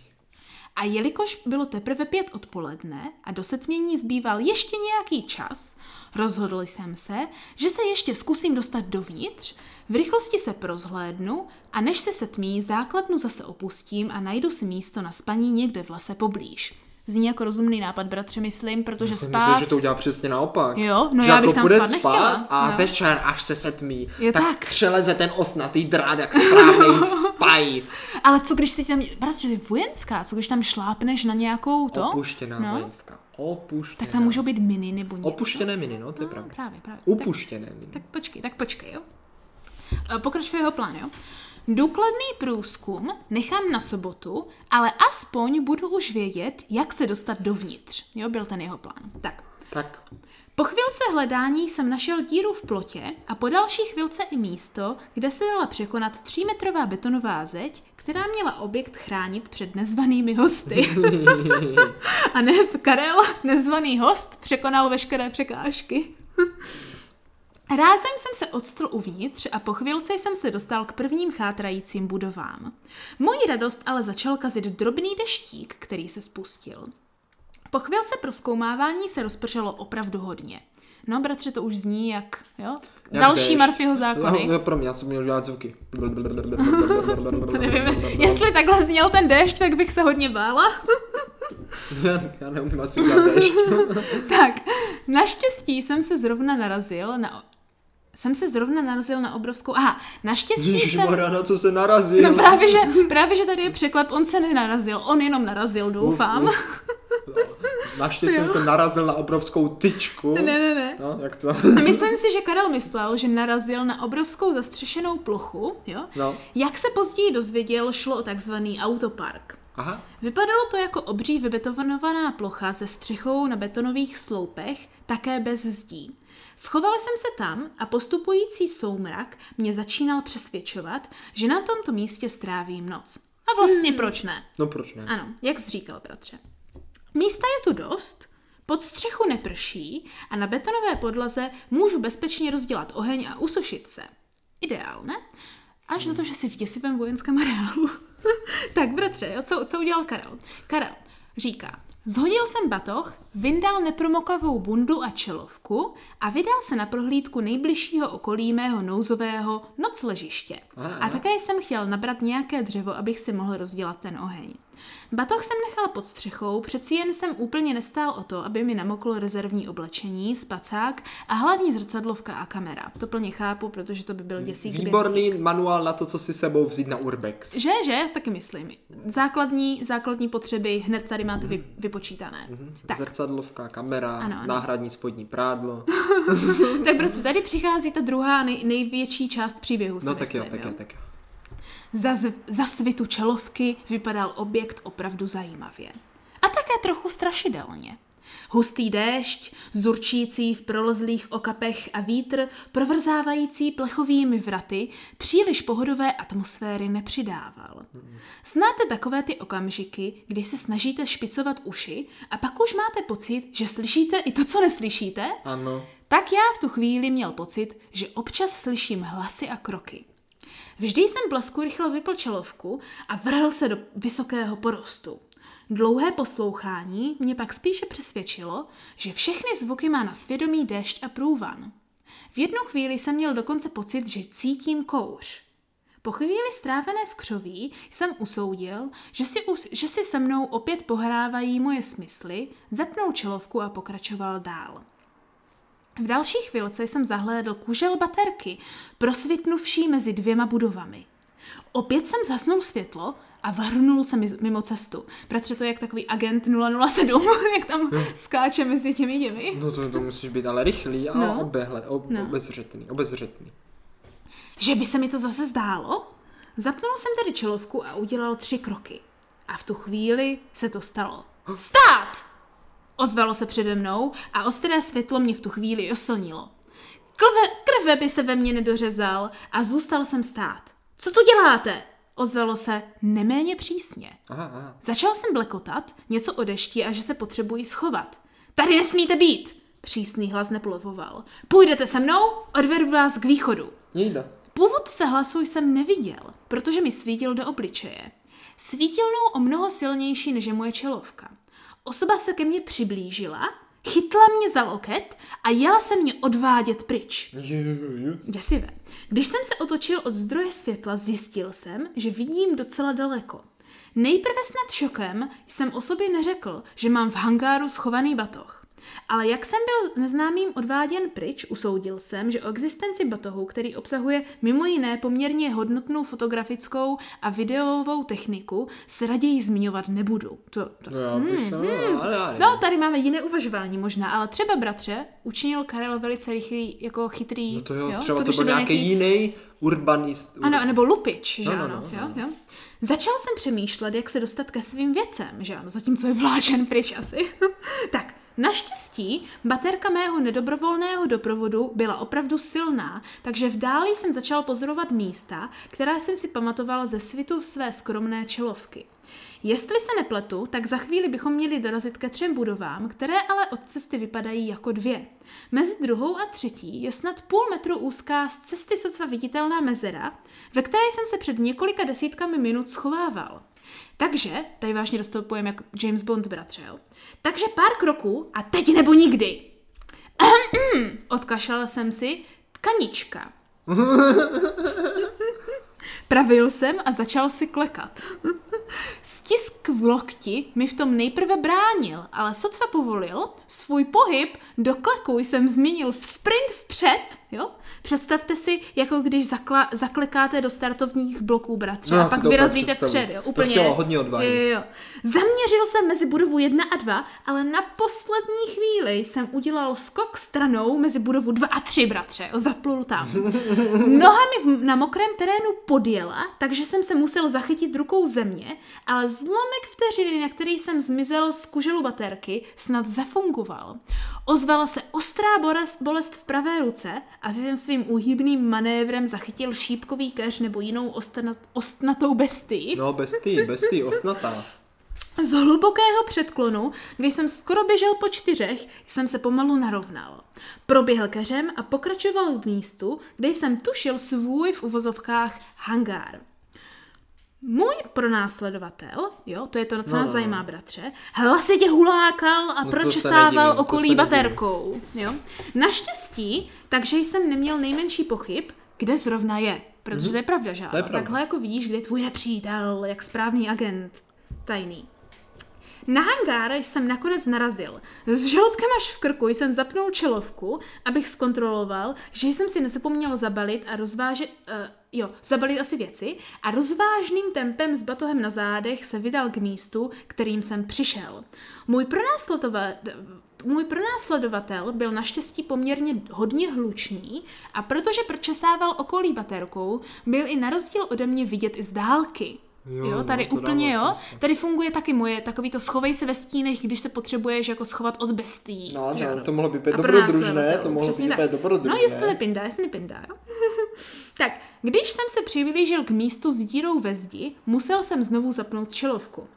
A jelikož bylo teprve 5 odpoledne a do setmění zbýval ještě nějaký čas, rozhodl jsem se, že se ještě zkusím dostat dovnitř, v rychlosti se prozhlédnu a než se setmí, základnu zase opustím a najdu si místo na spaní někde v lese poblíž. Zní jako rozumný nápad, bratře, myslím, protože spát... Já myslím, že to udělá přesně naopak. Jo, no já bych tam spát nechtěla. A večer, až se setmí, tak přeleze ten osnatý drát, jak správně spají. Ale co když si tam... Bratře, je vojenská, co když tam šlápneš na nějakou to? Opuštěná vojenská. Opuštěná. Tak tam můžou být miny nebo něco. Opuštěné miny, no, to je pravda. Právě. Opuštěné miny. Tak počkej, jo. Pokračuje jeho plán, jo. Důkladný průzkum nechám na sobotu, ale aspoň budu už vědět, jak se dostat dovnitř. Jo, byl ten jeho plán. Tak. Po chvilce hledání jsem našel díru v plotě a po další chvilce i místo, kde se dala překonat 3metrová betonová zeď, která měla objekt chránit před nezvanými hosty. A ne, Karel, nezvaný host, překonal veškeré překážky. Rázem jsem se odstl uvnitř a po chvilce jsem se dostal k prvním chátrajícím budovám. Moji radost ale začal kazit drobný deštík, který se spustil. Po chvilce prozkoumávání se rozpršelo opravdu hodně. No, bratře, to už zní jak, jo? Další Murphyho zákony. No, pro mě, já jsem měl dělat zvky. To nevím, jestli takhle zněl ten déšť, tak bych se hodně bála. Já neumím asi udělat déšť. Tak, naštěstí jsem se zrovna narazil na obrovskou... Aha, naštěstí Ježišmarana, co se narazil? No právě, že tady je překlep, on se nenarazil, on jenom narazil, doufám. Naštěstí jsem se narazil na obrovskou tyčku. Ne. No, jak to? Myslím si, že Karel myslel, že narazil na obrovskou zastřešenou plochu, jo? No. Jak se později dozvěděl, šlo o takzvaný autopark. Aha. Vypadalo to jako obří vybetonovaná plocha se střechou na betonových sloupech, také bez zdí. Schoval jsem se tam a postupující soumrak mě začínal přesvědčovat, že na tomto místě strávím noc. A vlastně proč ne? No proč ne? Ano, jak jsi říkal, bratře. Místa je tu dost, pod střechu neprší a na betonové podlaze můžu bezpečně rozdělat oheň a usušit se. Ideál, ne? Až na to, že si v děsivém vojenském areálu. Tak, bratře, co udělal Karel? Karel říká, zhodil jsem batoh, vyndal nepromokavou bundu a čelovku a vydal se na prohlídku nejbližšího okolí mého nouzového nocležiště. A také jsem chtěl nabrat nějaké dřevo, abych si mohl rozdělat ten oheň. Batoh jsem nechal pod střechou, přeci jen jsem úplně nestál o to, aby mi namoklo rezervní oblečení, spacák a hlavní zrcadlovka a kamera. To plně chápu, protože to by byl děsík. Výborný běsík. Manuál na to, co si sebou vzít na Urbex. Že, já si taky myslím. Základní potřeby hned tady máte vypočítané. Tak. Zrcadlovka, kamera, ano. Náhradní spodní prádlo. Tak protože tady přichází ta druhá největší část příběhu, si no myslím, tak jo. Za svitu čelovky vypadal objekt opravdu zajímavě. A také trochu strašidelně. Hustý déšť, zurčící v prolezlých okapech a vítr, provrzávající plechovými vraty, příliš pohodové atmosféry nepřidával. Znáte takové ty okamžiky, kdy se snažíte špicovat uši a pak už máte pocit, že slyšíte i to, co neslyšíte? Ano. Tak já v tu chvíli měl pocit, že občas slyším hlasy a kroky. Vždy jsem Blasku rychle vypl čelovku a vrhl se do vysokého porostu. Dlouhé poslouchání mě pak spíše přesvědčilo, že všechny zvuky má na svědomí déšť a průvan. V jednu chvíli jsem měl dokonce pocit, že cítím kouř. Po chvíli strávené v křoví jsem usoudil, že si se mnou opět pohrávají moje smysly, zapnul čelovku a pokračoval dál. V další chvilce jsem zahlédl kužel baterky, prosvitnuvší mezi dvěma budovami. Opět jsem zasnul světlo a vrhnul se mimo cestu. Protože to je jak takový agent 007, jak tam skáče mezi těmi děmi. No to musíš být ale rychlý a obezřetný. Že by se mi to zase zdálo? Zapnul jsem tedy čelovku a udělal 3 kroky. A v tu chvíli se to stalo. Stát! Ozvalo se přede mnou a ostré světlo mě v tu chvíli oslnilo. Krve by se ve mně nedořezal a zůstal jsem stát. Co tu děláte? Ozvalo se neméně přísně. Aha. Začal jsem blekotat, něco o dešti a že se potřebuji schovat. Tady nesmíte být! Přísný hlas neplovoval. Půjdete se mnou, odvedu vás k východu. Jejda. Původce hlasu jsem neviděl, protože mi svítil do obličeje. Svítil o mnoho silnější než je moje čelovka. Osoba se ke mně přiblížila, chytla mě za loket a jela se mě odvádět pryč. Děsivé. Když jsem se otočil od zdroje světla, zjistil jsem, že vidím docela daleko. Nejprve snad šokem jsem osobě neřekl, že mám v hangáru schovaný batoh. Ale jak jsem byl neznámým odváděn pryč, usoudil jsem, že o existenci batohu, který obsahuje mimo jiné poměrně hodnotnou fotografickou a videovou techniku, se raději zmiňovat nebudu. No, tady máme jiné uvažování možná, ale třeba, bratře, učinil Karel velice rychlý, jako chytrý. No to jo, jo? Třeba to byl nějaký jiný urbanist. Ano, nebo lupič, že ano. Jo. Začal jsem přemýšlet, jak se dostat ke svým věcem, že ano, zatímco je vláčen pryč asi. Tak. Naštěstí baterka mého nedobrovolného doprovodu byla opravdu silná, takže v dáli jsem začal pozorovat místa, která jsem si pamatoval ze svitu v své skromné čelovky. Jestli se nepletu, tak za chvíli bychom měli dorazit ke 3 budovám, které ale od cesty vypadají jako 2. Mezi 2. a 3. je snad 0,5 metru úzká z cesty sotva viditelná mezera, ve které jsem se před několika desítkami minut schovával. Takže, tady vážně dostupujeme jako James Bond, bratře. Takže pár kroků a teď nebo nikdy. Odkašlal jsem si tkanička. Pravil jsem a začal si klekat. Stisk v lokti mi v tom nejprve bránil, ale sotva povolil, svůj pohyb do kleku jsem změnil v sprint vpřed, jo? Představte si, jako když zaklekáte do startovních bloků, bratře, a pak vyrazíte vpřed, jo? Úplně. To chtělo hodně odvážit. Jo. Zaměřil jsem mezi budovu 1 a 2, ale na poslední chvíli jsem udělal skok stranou mezi budovu 2 a 3, bratře, jo? Zaplul tam. Noha mi na mokrém terénu podjela, takže jsem se musel zachytit rukou země, ale zlomek vteřiny, na který jsem zmizel z kuželu baterky, snad zafungoval. Ozvala se ostrá bolest v pravé ruce a jsem svým úhybným manévrem zachytil šípkový keř nebo jinou ostnatou bestii. No, bestii, ostnatá. Z hlubokého předklonu, když jsem skoro běžel po 4, jsem se pomalu narovnal. Proběhl keřem a pokračoval v místu, kde jsem tušil svůj v uvozovkách hangár. Můj pronásledovatel, jo, to je to, co nás zajímá, bratře, hlasitě hulákal a pročesával okolí baterkou. Jo. Naštěstí, takže jsem neměl nejmenší pochyb, kde zrovna je. Protože to je pravda, že? Takhle jako vidíš, kde je tvůj nepřítel, jak správný agent tajný. Na hangár jsem nakonec narazil. S žaludkem až v krku jsem zapnul čelovku, abych zkontroloval, že jsem si nezapomněl zabalit a zabalit asi věci a rozvážným tempem s batohem na zádech se vydal k místu, kterým jsem přišel. Můj pronásledovatel byl naštěstí poměrně hodně hlučný a protože pročesával okolí baterkou, byl i na rozdíl ode mě vidět i z dálky. Jo, tady úplně jo. Smysl. Tady funguje taky moje takový to schovej se ve stínech, když se potřebuješ jako schovat od bestií. No, to mohlo být dobrodružné, No, jestli nepindá. Tak, když jsem se přiblížil k místu s dírou ve zdi, musel jsem znovu zapnout čelovku.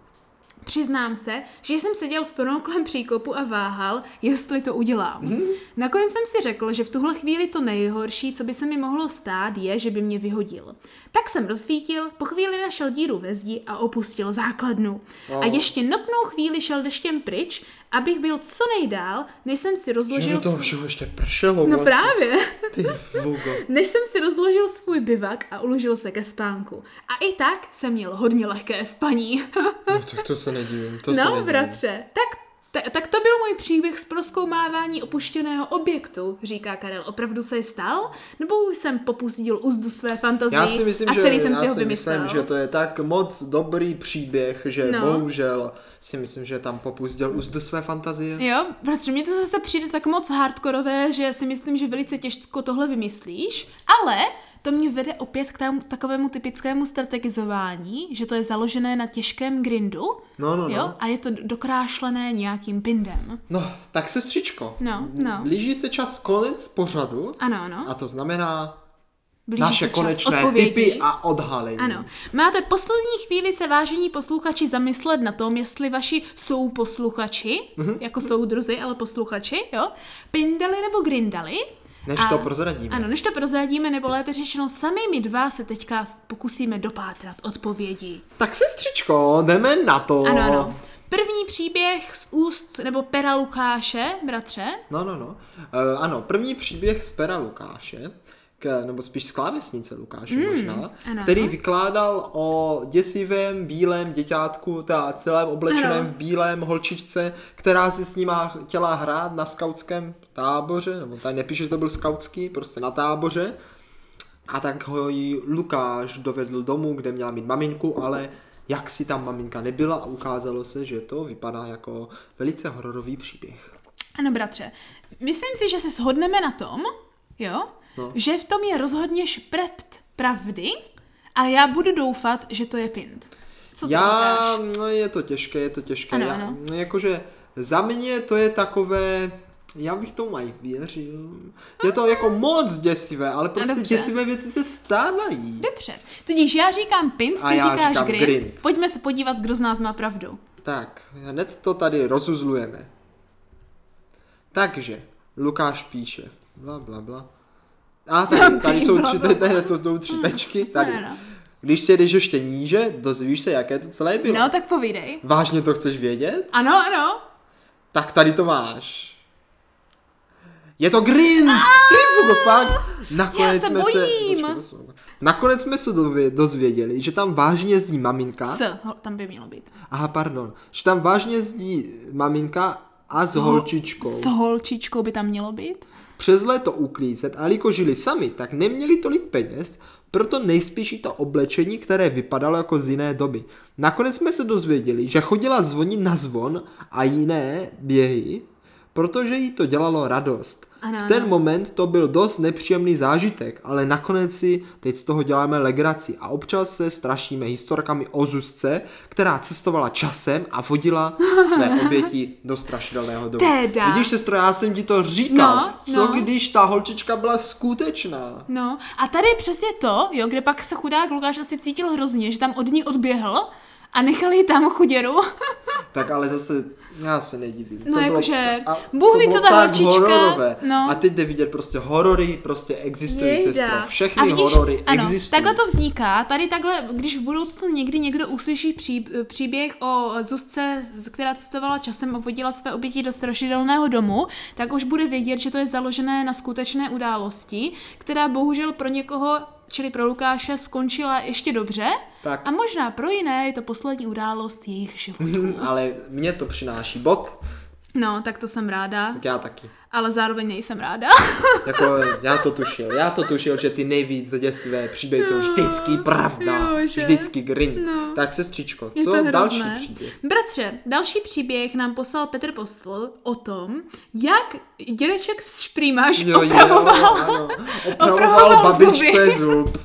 Přiznám se, že jsem seděl v plnouklém příkopu a váhal, jestli to udělám. Nakonec jsem si řekl, že v tuhle chvíli to nejhorší, co by se mi mohlo stát, je, že by mě vyhodil. Tak jsem rozsvítil, po chvíli našel díru ve zdi a opustil základnu. A ještě notnou chvíli šel deštěm pryč, abych byl co nejdál, než jsem si rozložil... To všeho ještě pršelo. No vlastně. Právě. Ty vůgo. Než jsem si rozložil svůj bivak a uložil se ke spánku. A i tak jsem měl hodně lehké spaní. No, tak to se nedivím. No, bratře, tak to byl můj příběh z prozkoumávání opuštěného objektu, říká Karel. Opravdu se stal? Nebo už jsem popustil úzdu své fantazii a celý jsem si ho vymyslel? Já si myslím, že to je tak moc dobrý příběh, že bohužel si myslím, že tam popustil úzdu své fantazie. Jo, protože mně to zase přijde tak moc hardkorové, že si myslím, že velice těžko tohle vymyslíš, ale... To mě vede opět k takovému typickému strategizování, že to je založené na těžkém grindu jo? A je to dokrášlené nějakým pindem. No, tak sestřičko, blíží se čas konec pořadu a to znamená naše konečné tipy a odhalení. Ano. Máte poslední chvíli se, vážení posluchači, zamyslet na tom, jestli vaši jsou posluchači, jako soudruzi, ale posluchači, jo? Pindali nebo grindali. Než to prozradíme, nebo lépe řečeno, sami my dva se teďka pokusíme dopátrat odpovědi. Tak sestřičko, jdeme na to. Ano. První příběh z úst nebo pera Lukáše, bratře. První příběh z pera Lukáše, nebo spíš z klávesnice Lukáše možná, který vykládal o děsivém bílém děťátku, teda celém oblečeném v bílém holčičce, která si s ním chtěla hrát na skautském táboře, nebo tady nepíše, že to byl skautský, prostě na táboře. A tak ho Lukáš dovedl domů, kde měla mít maminku, ale jak si tam maminka nebyla a ukázalo se, že to vypadá jako velice hororový příběh. Ano, bratře, myslím si, že se shodneme na tom, že v tom je rozhodně šprept pravdy a já budu doufat, že to je pind. Co ty říkáš? No, je to těžké. Ano. Jakože za mě to je takové... Já bych tomu aj věřil. Je to jako moc děsivé, ale prostě děsivé věci se stávají. Dobře, tudíž já říkám pint, ty říkáš grind. Pojďme se podívat, kdo z nás má pravdu. Tak, hned to tady rozuzlujeme. Takže, Lukáš píše, bla, bla, bla. A tady jsou tři tečky, tady. Když si jedeš ještě níže, dozvíš se, jaké to celé bylo. No, tak povídej. Vážně to chceš vědět? Ano. Tak tady to máš. Je to grind! Nakonec jsme se dozvěděli, že tam vážně zní maminka. Tam by mělo být. Aha, pardon. Že tam vážně zní maminka a s holčičkou. S holčičkou by tam mělo být? Přes léto uklízet, a jako žili sami, tak neměli tolik peněz, proto nejspíš to oblečení, které vypadalo jako z jiné doby. Nakonec jsme se dozvěděli, že chodila zvonit na zvon a jiné běhy, protože jí to dělalo radost. V ten moment to byl dost nepříjemný zážitek, ale nakonec si teď z toho děláme legraci a občas se strašíme historkami o Zuzce, která cestovala časem a vodila své oběti do strašidelného domu. Teda. Vidíš, sestro, já jsem ti to říkal. Co když ta holčička byla skutečná? No, a tady je přesně to, kde pak se chudák Lukáš asi cítil hrozně, že tam od ní odběhl a nechal ji tam chuděru. Tak ale zase... Já se nedivím. No jakože, Bůh ví, co ta holčička. A teď jde vidět, prostě horory prostě existují, sestro. Všechny horory existují. Takhle to vzniká. Tady takhle, když v budoucnu někdy někdo uslyší příběh o Zuzce, která cestovala časem a vodila své oběti do strašidelného domu, tak už bude vědět, že to je založené na skutečné události, která bohužel pro někoho, čili pro Lukáše, skončila ještě dobře. Tak. A možná pro jiné je to poslední událost jejich životů. Ale mě to přináší bod. No, tak to jsem ráda. Tak já taky. Ale zároveň nejsem ráda. Já to tušil, že ty nejvíc děsivé příběhy jsou vždycky pravda, vždycky grind. No. Tak sestřičko, co další příběh? Bratře, další příběh nám poslal Petr Postl o tom, jak dědeček Šprýmaš opravoval babičce zub.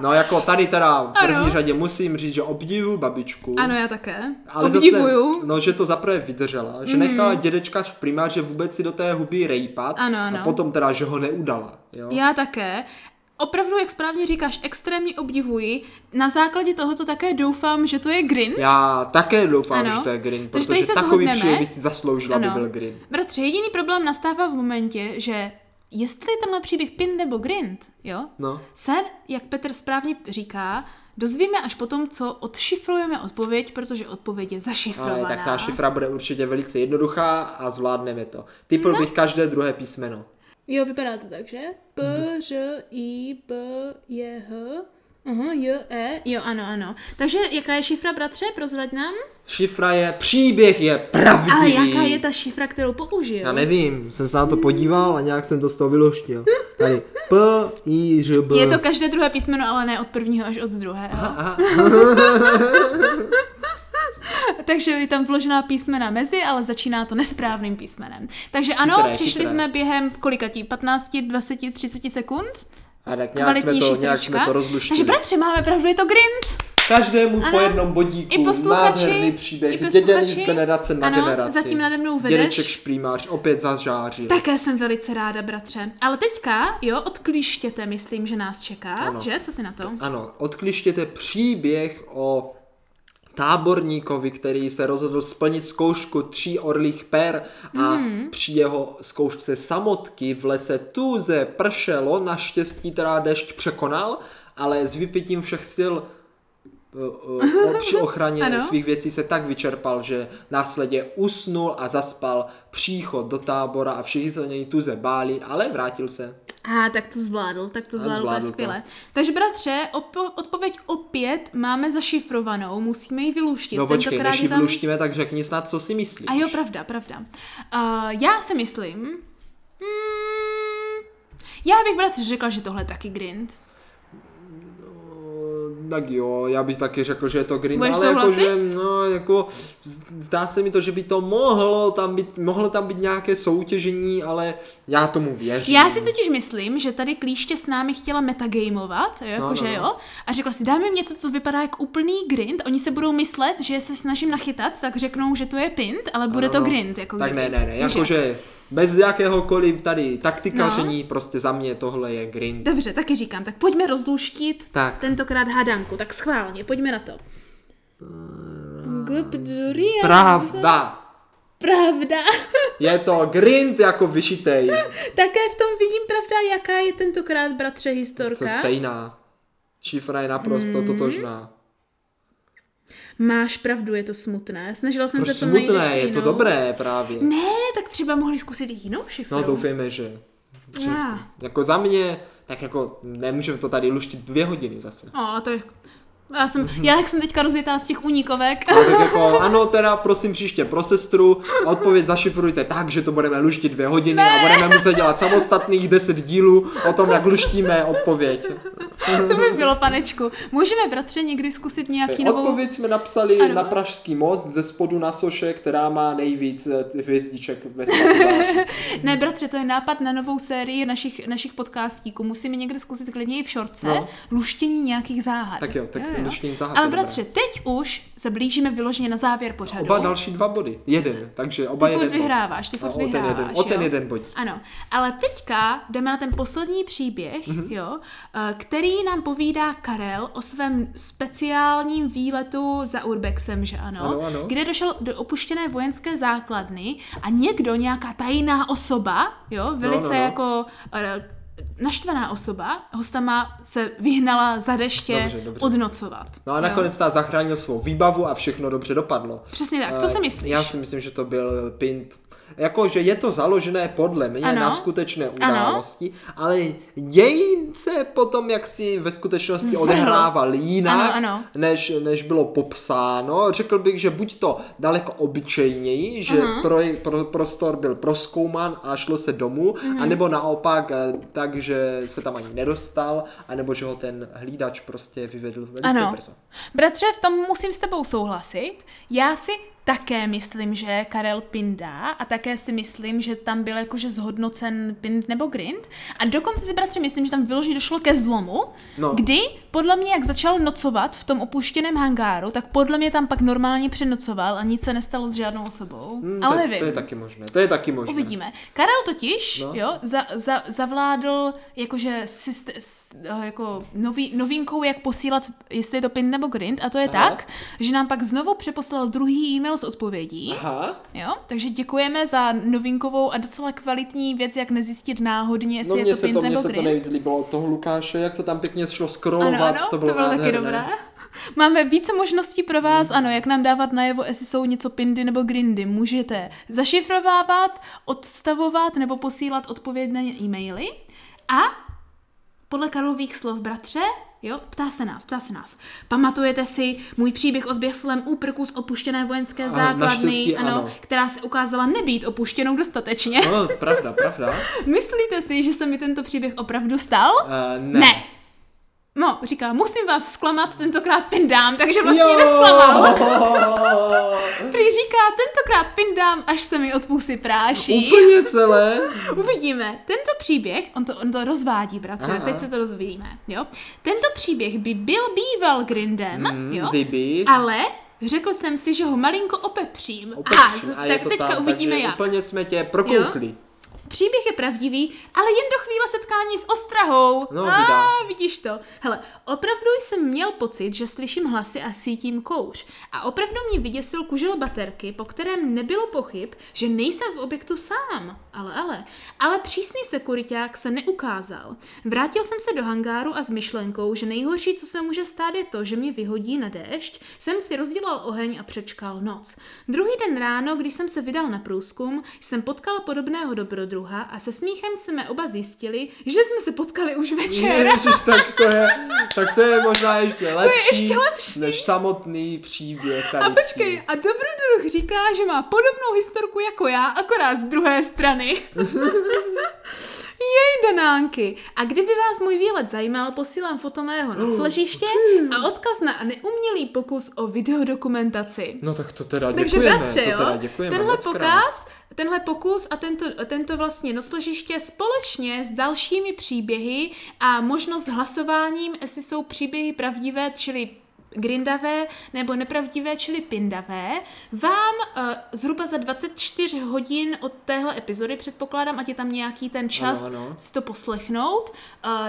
No jako tady teda v první řadě musím říct, že obdivuju babičku. Ano, já také. Ale obdivuju. Zase, že to zaprvé vydržela, že nechala dědečka v primáře vůbec si do té huby rejpat a potom teda, že ho neudala. Jo? Já také. opravdu, jak správně říkáš, extrémně obdivuji. Na základě tohoto také doufám, že to je Grind. Já také doufám, ano, že to je Grind, protože takový příjem si zasloužila, ano, by byl Grind. Bratře, jediný problém nastává v momentě, že jestli tenhle příběh Pin nebo Grind, jo, no, se, jak Petr správně říká, dozvíme až potom, co odšifrujeme odpověď, protože odpověď je zašifrovaná. Ale tak ta šifra bude určitě velice jednoduchá a zvládneme to. Typl bych každé druhé písmeno. Jo, vypadá to tak, že? P, Ž, I, B, J, H. Aha, J, E. Jo, ano, ano. Takže jaká je šifra, bratře? Prozrať nám. Šifra je, příběh je pravdivý. Ale jaká je ta šifra, kterou použil? Já nevím, jsem se na to podíval a nějak jsem to z toho vyluštil. Tady P, I, Ž, B. Je to každé druhé písmeno, ale ne od prvního až od druhého. Takže je tam vložená písmena mezi, ale začíná to nesprávným písmenem. Takže ano, chytré, přišli chytré. Jsme během kolikatí? 15, 20, 30 sekund? A tak nějak jsme to rozluštili. Takže bratře, máme pravdu, je to Grind. Každému ano, po jednom bodíku, nádherný příběh, děděný z generace na generaci. Zatím nade mnou vedeš. Dědeček šprýmář opět zažářil. Také jsem velice ráda, bratře. Ale teďka, jo, od Klíštěte myslím, že nás čeká, ano, že? Co ty na to? Ano, od Klíštěte příběh o táborníkovi, který se rozhodl splnit zkoušku 3 orlých per a při jeho zkoušce samotky v lese tuze pršelo, naštěstí teda dešť překonal, ale s vypitím všech sil při ochraně svých věcí se tak vyčerpal, že následně usnul a zaspal příchod do tábora a všichni se o něj tuze báli, ale vrátil se. Tak to zvládl, skvěle. Takže bratře, odpověď opět máme zašifrovanou, musíme ji vyluštit. No počkej, než ji vyluštíme, tak řekni snad, co si myslíš. A jo, pravda. Já si myslím, já bych, bratře, řekla, že tohle je taky Grind. Tak jo, já bych taky řekl, že je to Grind, ale jakože, no, jako, zdá se mi to, že by to mohlo tam být nějaké soutěžení, ale já tomu věřím. Já si totiž myslím, že tady Klíště s námi chtěla metagameovat, jakože jo, a řekla si, dáme jim něco, co vypadá jak úplný Grind, oni se budou myslet, že se snažím nachytat, tak řeknou, že to je Pint, ale bude to Grind. Jako tak kdyby. Ne, jakože... Bez jakéhokoliv tady taktikaření, prostě za mě tohle je Grind. Dobře, taky říkám, tak pojďme rozluštit tentokrát hádanku, tak schválně, pojďme na to. Pravda. Je to Grind jako vyšitej. Také v tom vidím pravda, jaká je tentokrát, bratře, historka. To stejná. Šifra je naprosto totožná. Máš pravdu, je to smutné. Snažila jsem se to najít ještě jinou. Smutné, je to dobré právě. Ne, tak třeba mohli zkusit jinou šifru. No doufejme, že. Jako za mě, tak jako nemůžeme to tady luštit 2 hodiny zase. Já jak jsem teďka rozjetá z těch unikovek. Tak jako, ano, teda prosím příště pro sestru, odpověď zašifrujte tak, že to budeme luštit 2 hodiny a budeme muset dělat samostatných 10 dílů o tom, jak luštíme odpověď. To by bylo, panečku. Můžeme, bratře, někdy zkusit nějaký novou... Odpověď jsme napsali na Pražský most ze spodu na soše, která má nejvíc hvězdiček ve svatáři. Ne, bratře, to je nápad na novou sérii našich podcastíků. Musíme někdy zkusit klidně v šorce luštění nějakých záhad. Tak jo, tak ale bratře, teď už se blížíme vyloženě na závěr pořadu. Oba další 2 body. Jeden, takže oba jeden. Ty furt vyhráváš. O ten jeden bod. Ano, ale teďka jdeme na ten poslední příběh, jo, který nám povídá Karel o svém speciálním výletu za Urbexem, že ano. Kde došel do opuštěné vojenské základny a nějaká tajná osoba, jo, velice jako... naštvaná osoba, hostama se vyhnala za deště odnocovat. No a nakonec ta zachránil svou výbavu a všechno dobře dopadlo. Přesně tak, co si myslíš? Já si myslím, že to byl Pint. Jakože je to založené podle mě na skutečné události, ale dějin se potom jaksi ve skutečnosti odehrával jinak, než bylo popsáno. Řekl bych, že buď to daleko obyčejněji, že prostor byl prozkoumán a šlo se domů, anebo naopak tak, že se tam ani nedostal, anebo že ho ten hlídač prostě vyvedl velice brzo. Bratře, v tom musím s tebou souhlasit. Já si také myslím, že Karel Pindá a také si myslím, že tam byl jakože zhodnocen Pind nebo Grind a dokonce si, bratře, myslím, že tam vyloženě došlo ke zlomu, kdy podle mě, jak začal nocovat v tom opuštěném hangáru, tak podle mě tam pak normálně přenocoval a nic se nestalo s žádnou osobou. Ale nevím. To je taky možné. Uvidíme. Karel totiž, jo, zavládl jakože jako novinkou, jak posílat, jestli je to pin nebo grind, a to je tak, že nám pak znovu přeposlal druhý e-mail s odpovědí. Jo? Takže děkujeme za novinkovou a docela kvalitní věc, jak nezjistit náhodně, jestli je to pin nebo grind. Mně se to nejvíc líbilo od toho Lukáše, jak to tam pěkně šlo scrollovat. Ano, to bylo taky dobré. Máme více možností pro vás, ano, jak nám dávat najevo, jestli jsou něco pindy nebo grindy. Můžete zašifrovávat, odstavovat nebo posílat odpovědné e-maily. A podle Karlových slov, bratře, jo, ptá se nás. Pamatujete si můj příběh o zběslém úprku z opuštěné vojenské základny, ano, která se ukázala nebýt opuštěnou dostatečně? No, pravda. Myslíte si, že se mi tento příběh opravdu stal? Ne. No, říká, musím vás zklamat, tentokrát pindám, takže vlastně nesklamal. Prý říká, tentokrát pindám, až se mi od pusy práší. Úplně celé. Uvidíme. Tento příběh, on to rozvádí, bratře, teď se to rozvíjíme, jo. Tento příběh by býval grindem, jo, ale řekl jsem si, že ho malinko opepřím. A tak teďka uvidíme jak. Úplně jsme tě prokoukli. Jo? Příběh je pravdivý, ale jen do chvíle setkání s ostrahou. Vidíš to. Hele, opravdu jsem měl pocit, že slyším hlasy a cítím kouř. A opravdu mě vyděsil kužel baterky, po kterém nebylo pochyb, že nejsem v objektu sám. Ale přísný sekuriťák se neukázal. Vrátil jsem se do hangáru a s myšlenkou, že nejhorší, co se může stát, je to, že mě vyhodí na déšť, jsem si rozdělal oheň a přečkal noc. Druhý den ráno, když jsem se vydal na průzkum, jsem potkal podobného dobrodruha a se smíchem jsme oba zjistili, že jsme se potkali už večer. Ježiš, tak to je možná ještě lepší než samotný příběh. A počkej, a dobrodruh říká, že má podobnou historku jako já, akorát z druhé strany. Jej, danánky. A kdyby vás můj výlet zajímal, posílám foto mého nocležiště a odkaz na neumělý pokus o videodokumentaci. No tak to teda děkujeme. Takže děkujeme. Tenhle pokus a tento vlastně nocležiště společně s dalšími příběhy a možnost hlasováním, jestli jsou příběhy pravdivé, čili grindavé, nebo nepravdivé, čili pindavé, vám zhruba za 24 hodin od téhle epizody, předpokládám, ať je tam nějaký ten čas si to poslechnout,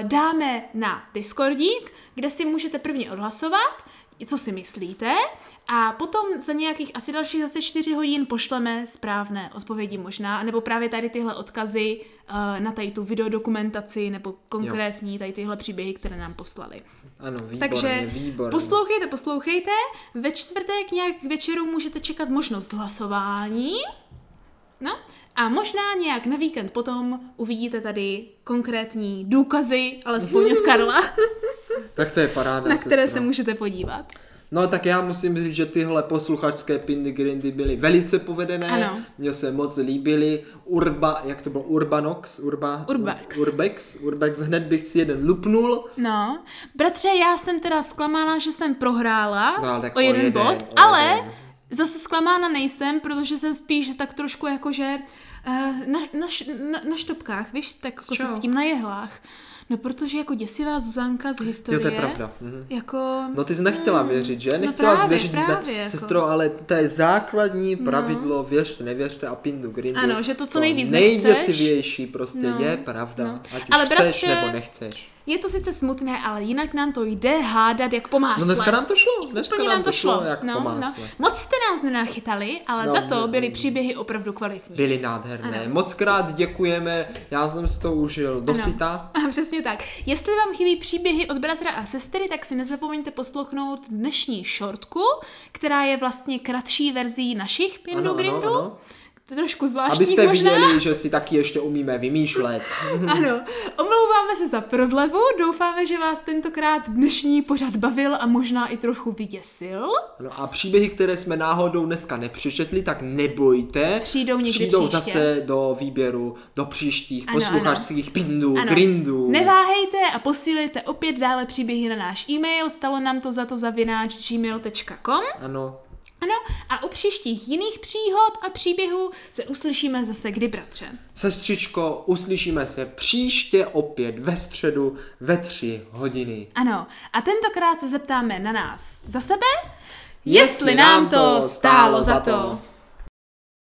dáme na Discordík, kde si můžete prvně odhlasovat, co si myslíte, a potom za nějakých asi dalších zase 4 hodin pošleme správné odpovědi možná, nebo právě tady tyhle odkazy na tady tu videodokumentaci, nebo konkrétní tady tyhle příběhy, které nám poslali. Ano, výborně. Poslouchejte, ve čtvrtek nějak k večeru můžete čekat možnost hlasování, a možná nějak na víkend potom uvidíte tady konkrétní důkazy, alespoň od Karla. Tak to je paráda, na které se můžete podívat. No tak já musím říct, že tyhle posluchačské pindy grindy byly velice povedené. Ano. Mně se moc líbily. Urbex, hned bych si jeden lupnul. No, bratře, já jsem teda zklamána, že jsem prohrála o jeden bod. Zase zklamána nejsem, protože jsem spíš tak trošku jakože na štopkách, víš, tak jako se s tím na jehlách. No, protože jako děsivá Zuzanka z historie. Jo, to je pravda. Jako... No, ty jsi nechtěla věřit, že? Nechtěla jsi věřit, sestro, ale to je základní pravidlo, věřte, nevěřte a pindu grindu. Ano, že to co nejvíc nechceš. Nejděsivější prostě je pravda. No. Ať už chceš nebo nechceš. Je to sice smutné, ale jinak nám to jde hádat jak po másle. No dneska nám to šlo. Úplně nám to šlo jak po másle. Moc jste nás nenachytali, ale za to byly příběhy opravdu kvalitní. Byly nádherné. Ano. Moc krát děkujeme, já jsem si to užil do syta. Přesně tak. Jestli vám chybí příběhy od bratra a sestry, tak si nezapomeňte poslouchnout dnešní shortku, která je vlastně kratší verzí našich Pindu Grindů. Trošku zvláštní, abyste viděli, že si taky ještě umíme vymýšlet. Ano, omlouváme se za prodlevu, doufáme, že vás tentokrát dnešní pořad bavil a možná i trochu vyděsil. Ano, a příběhy, které jsme náhodou dneska nepřečetli, tak nebojte. Přijdou zase do výběru, do příštích posluchačských pindů, grindů. Neváhejte a posílejte opět dále příběhy na náš e-mail, stalo nám to za to @gmail.com. Ano. Ano, a u příštích jiných příhod a příběhů se uslyšíme zase kdy, bratře? Sestřičko, uslyšíme se příště opět ve středu ve 3 hodiny. Ano, a tentokrát se zeptáme na nás za sebe, jestli nám to stálo za to.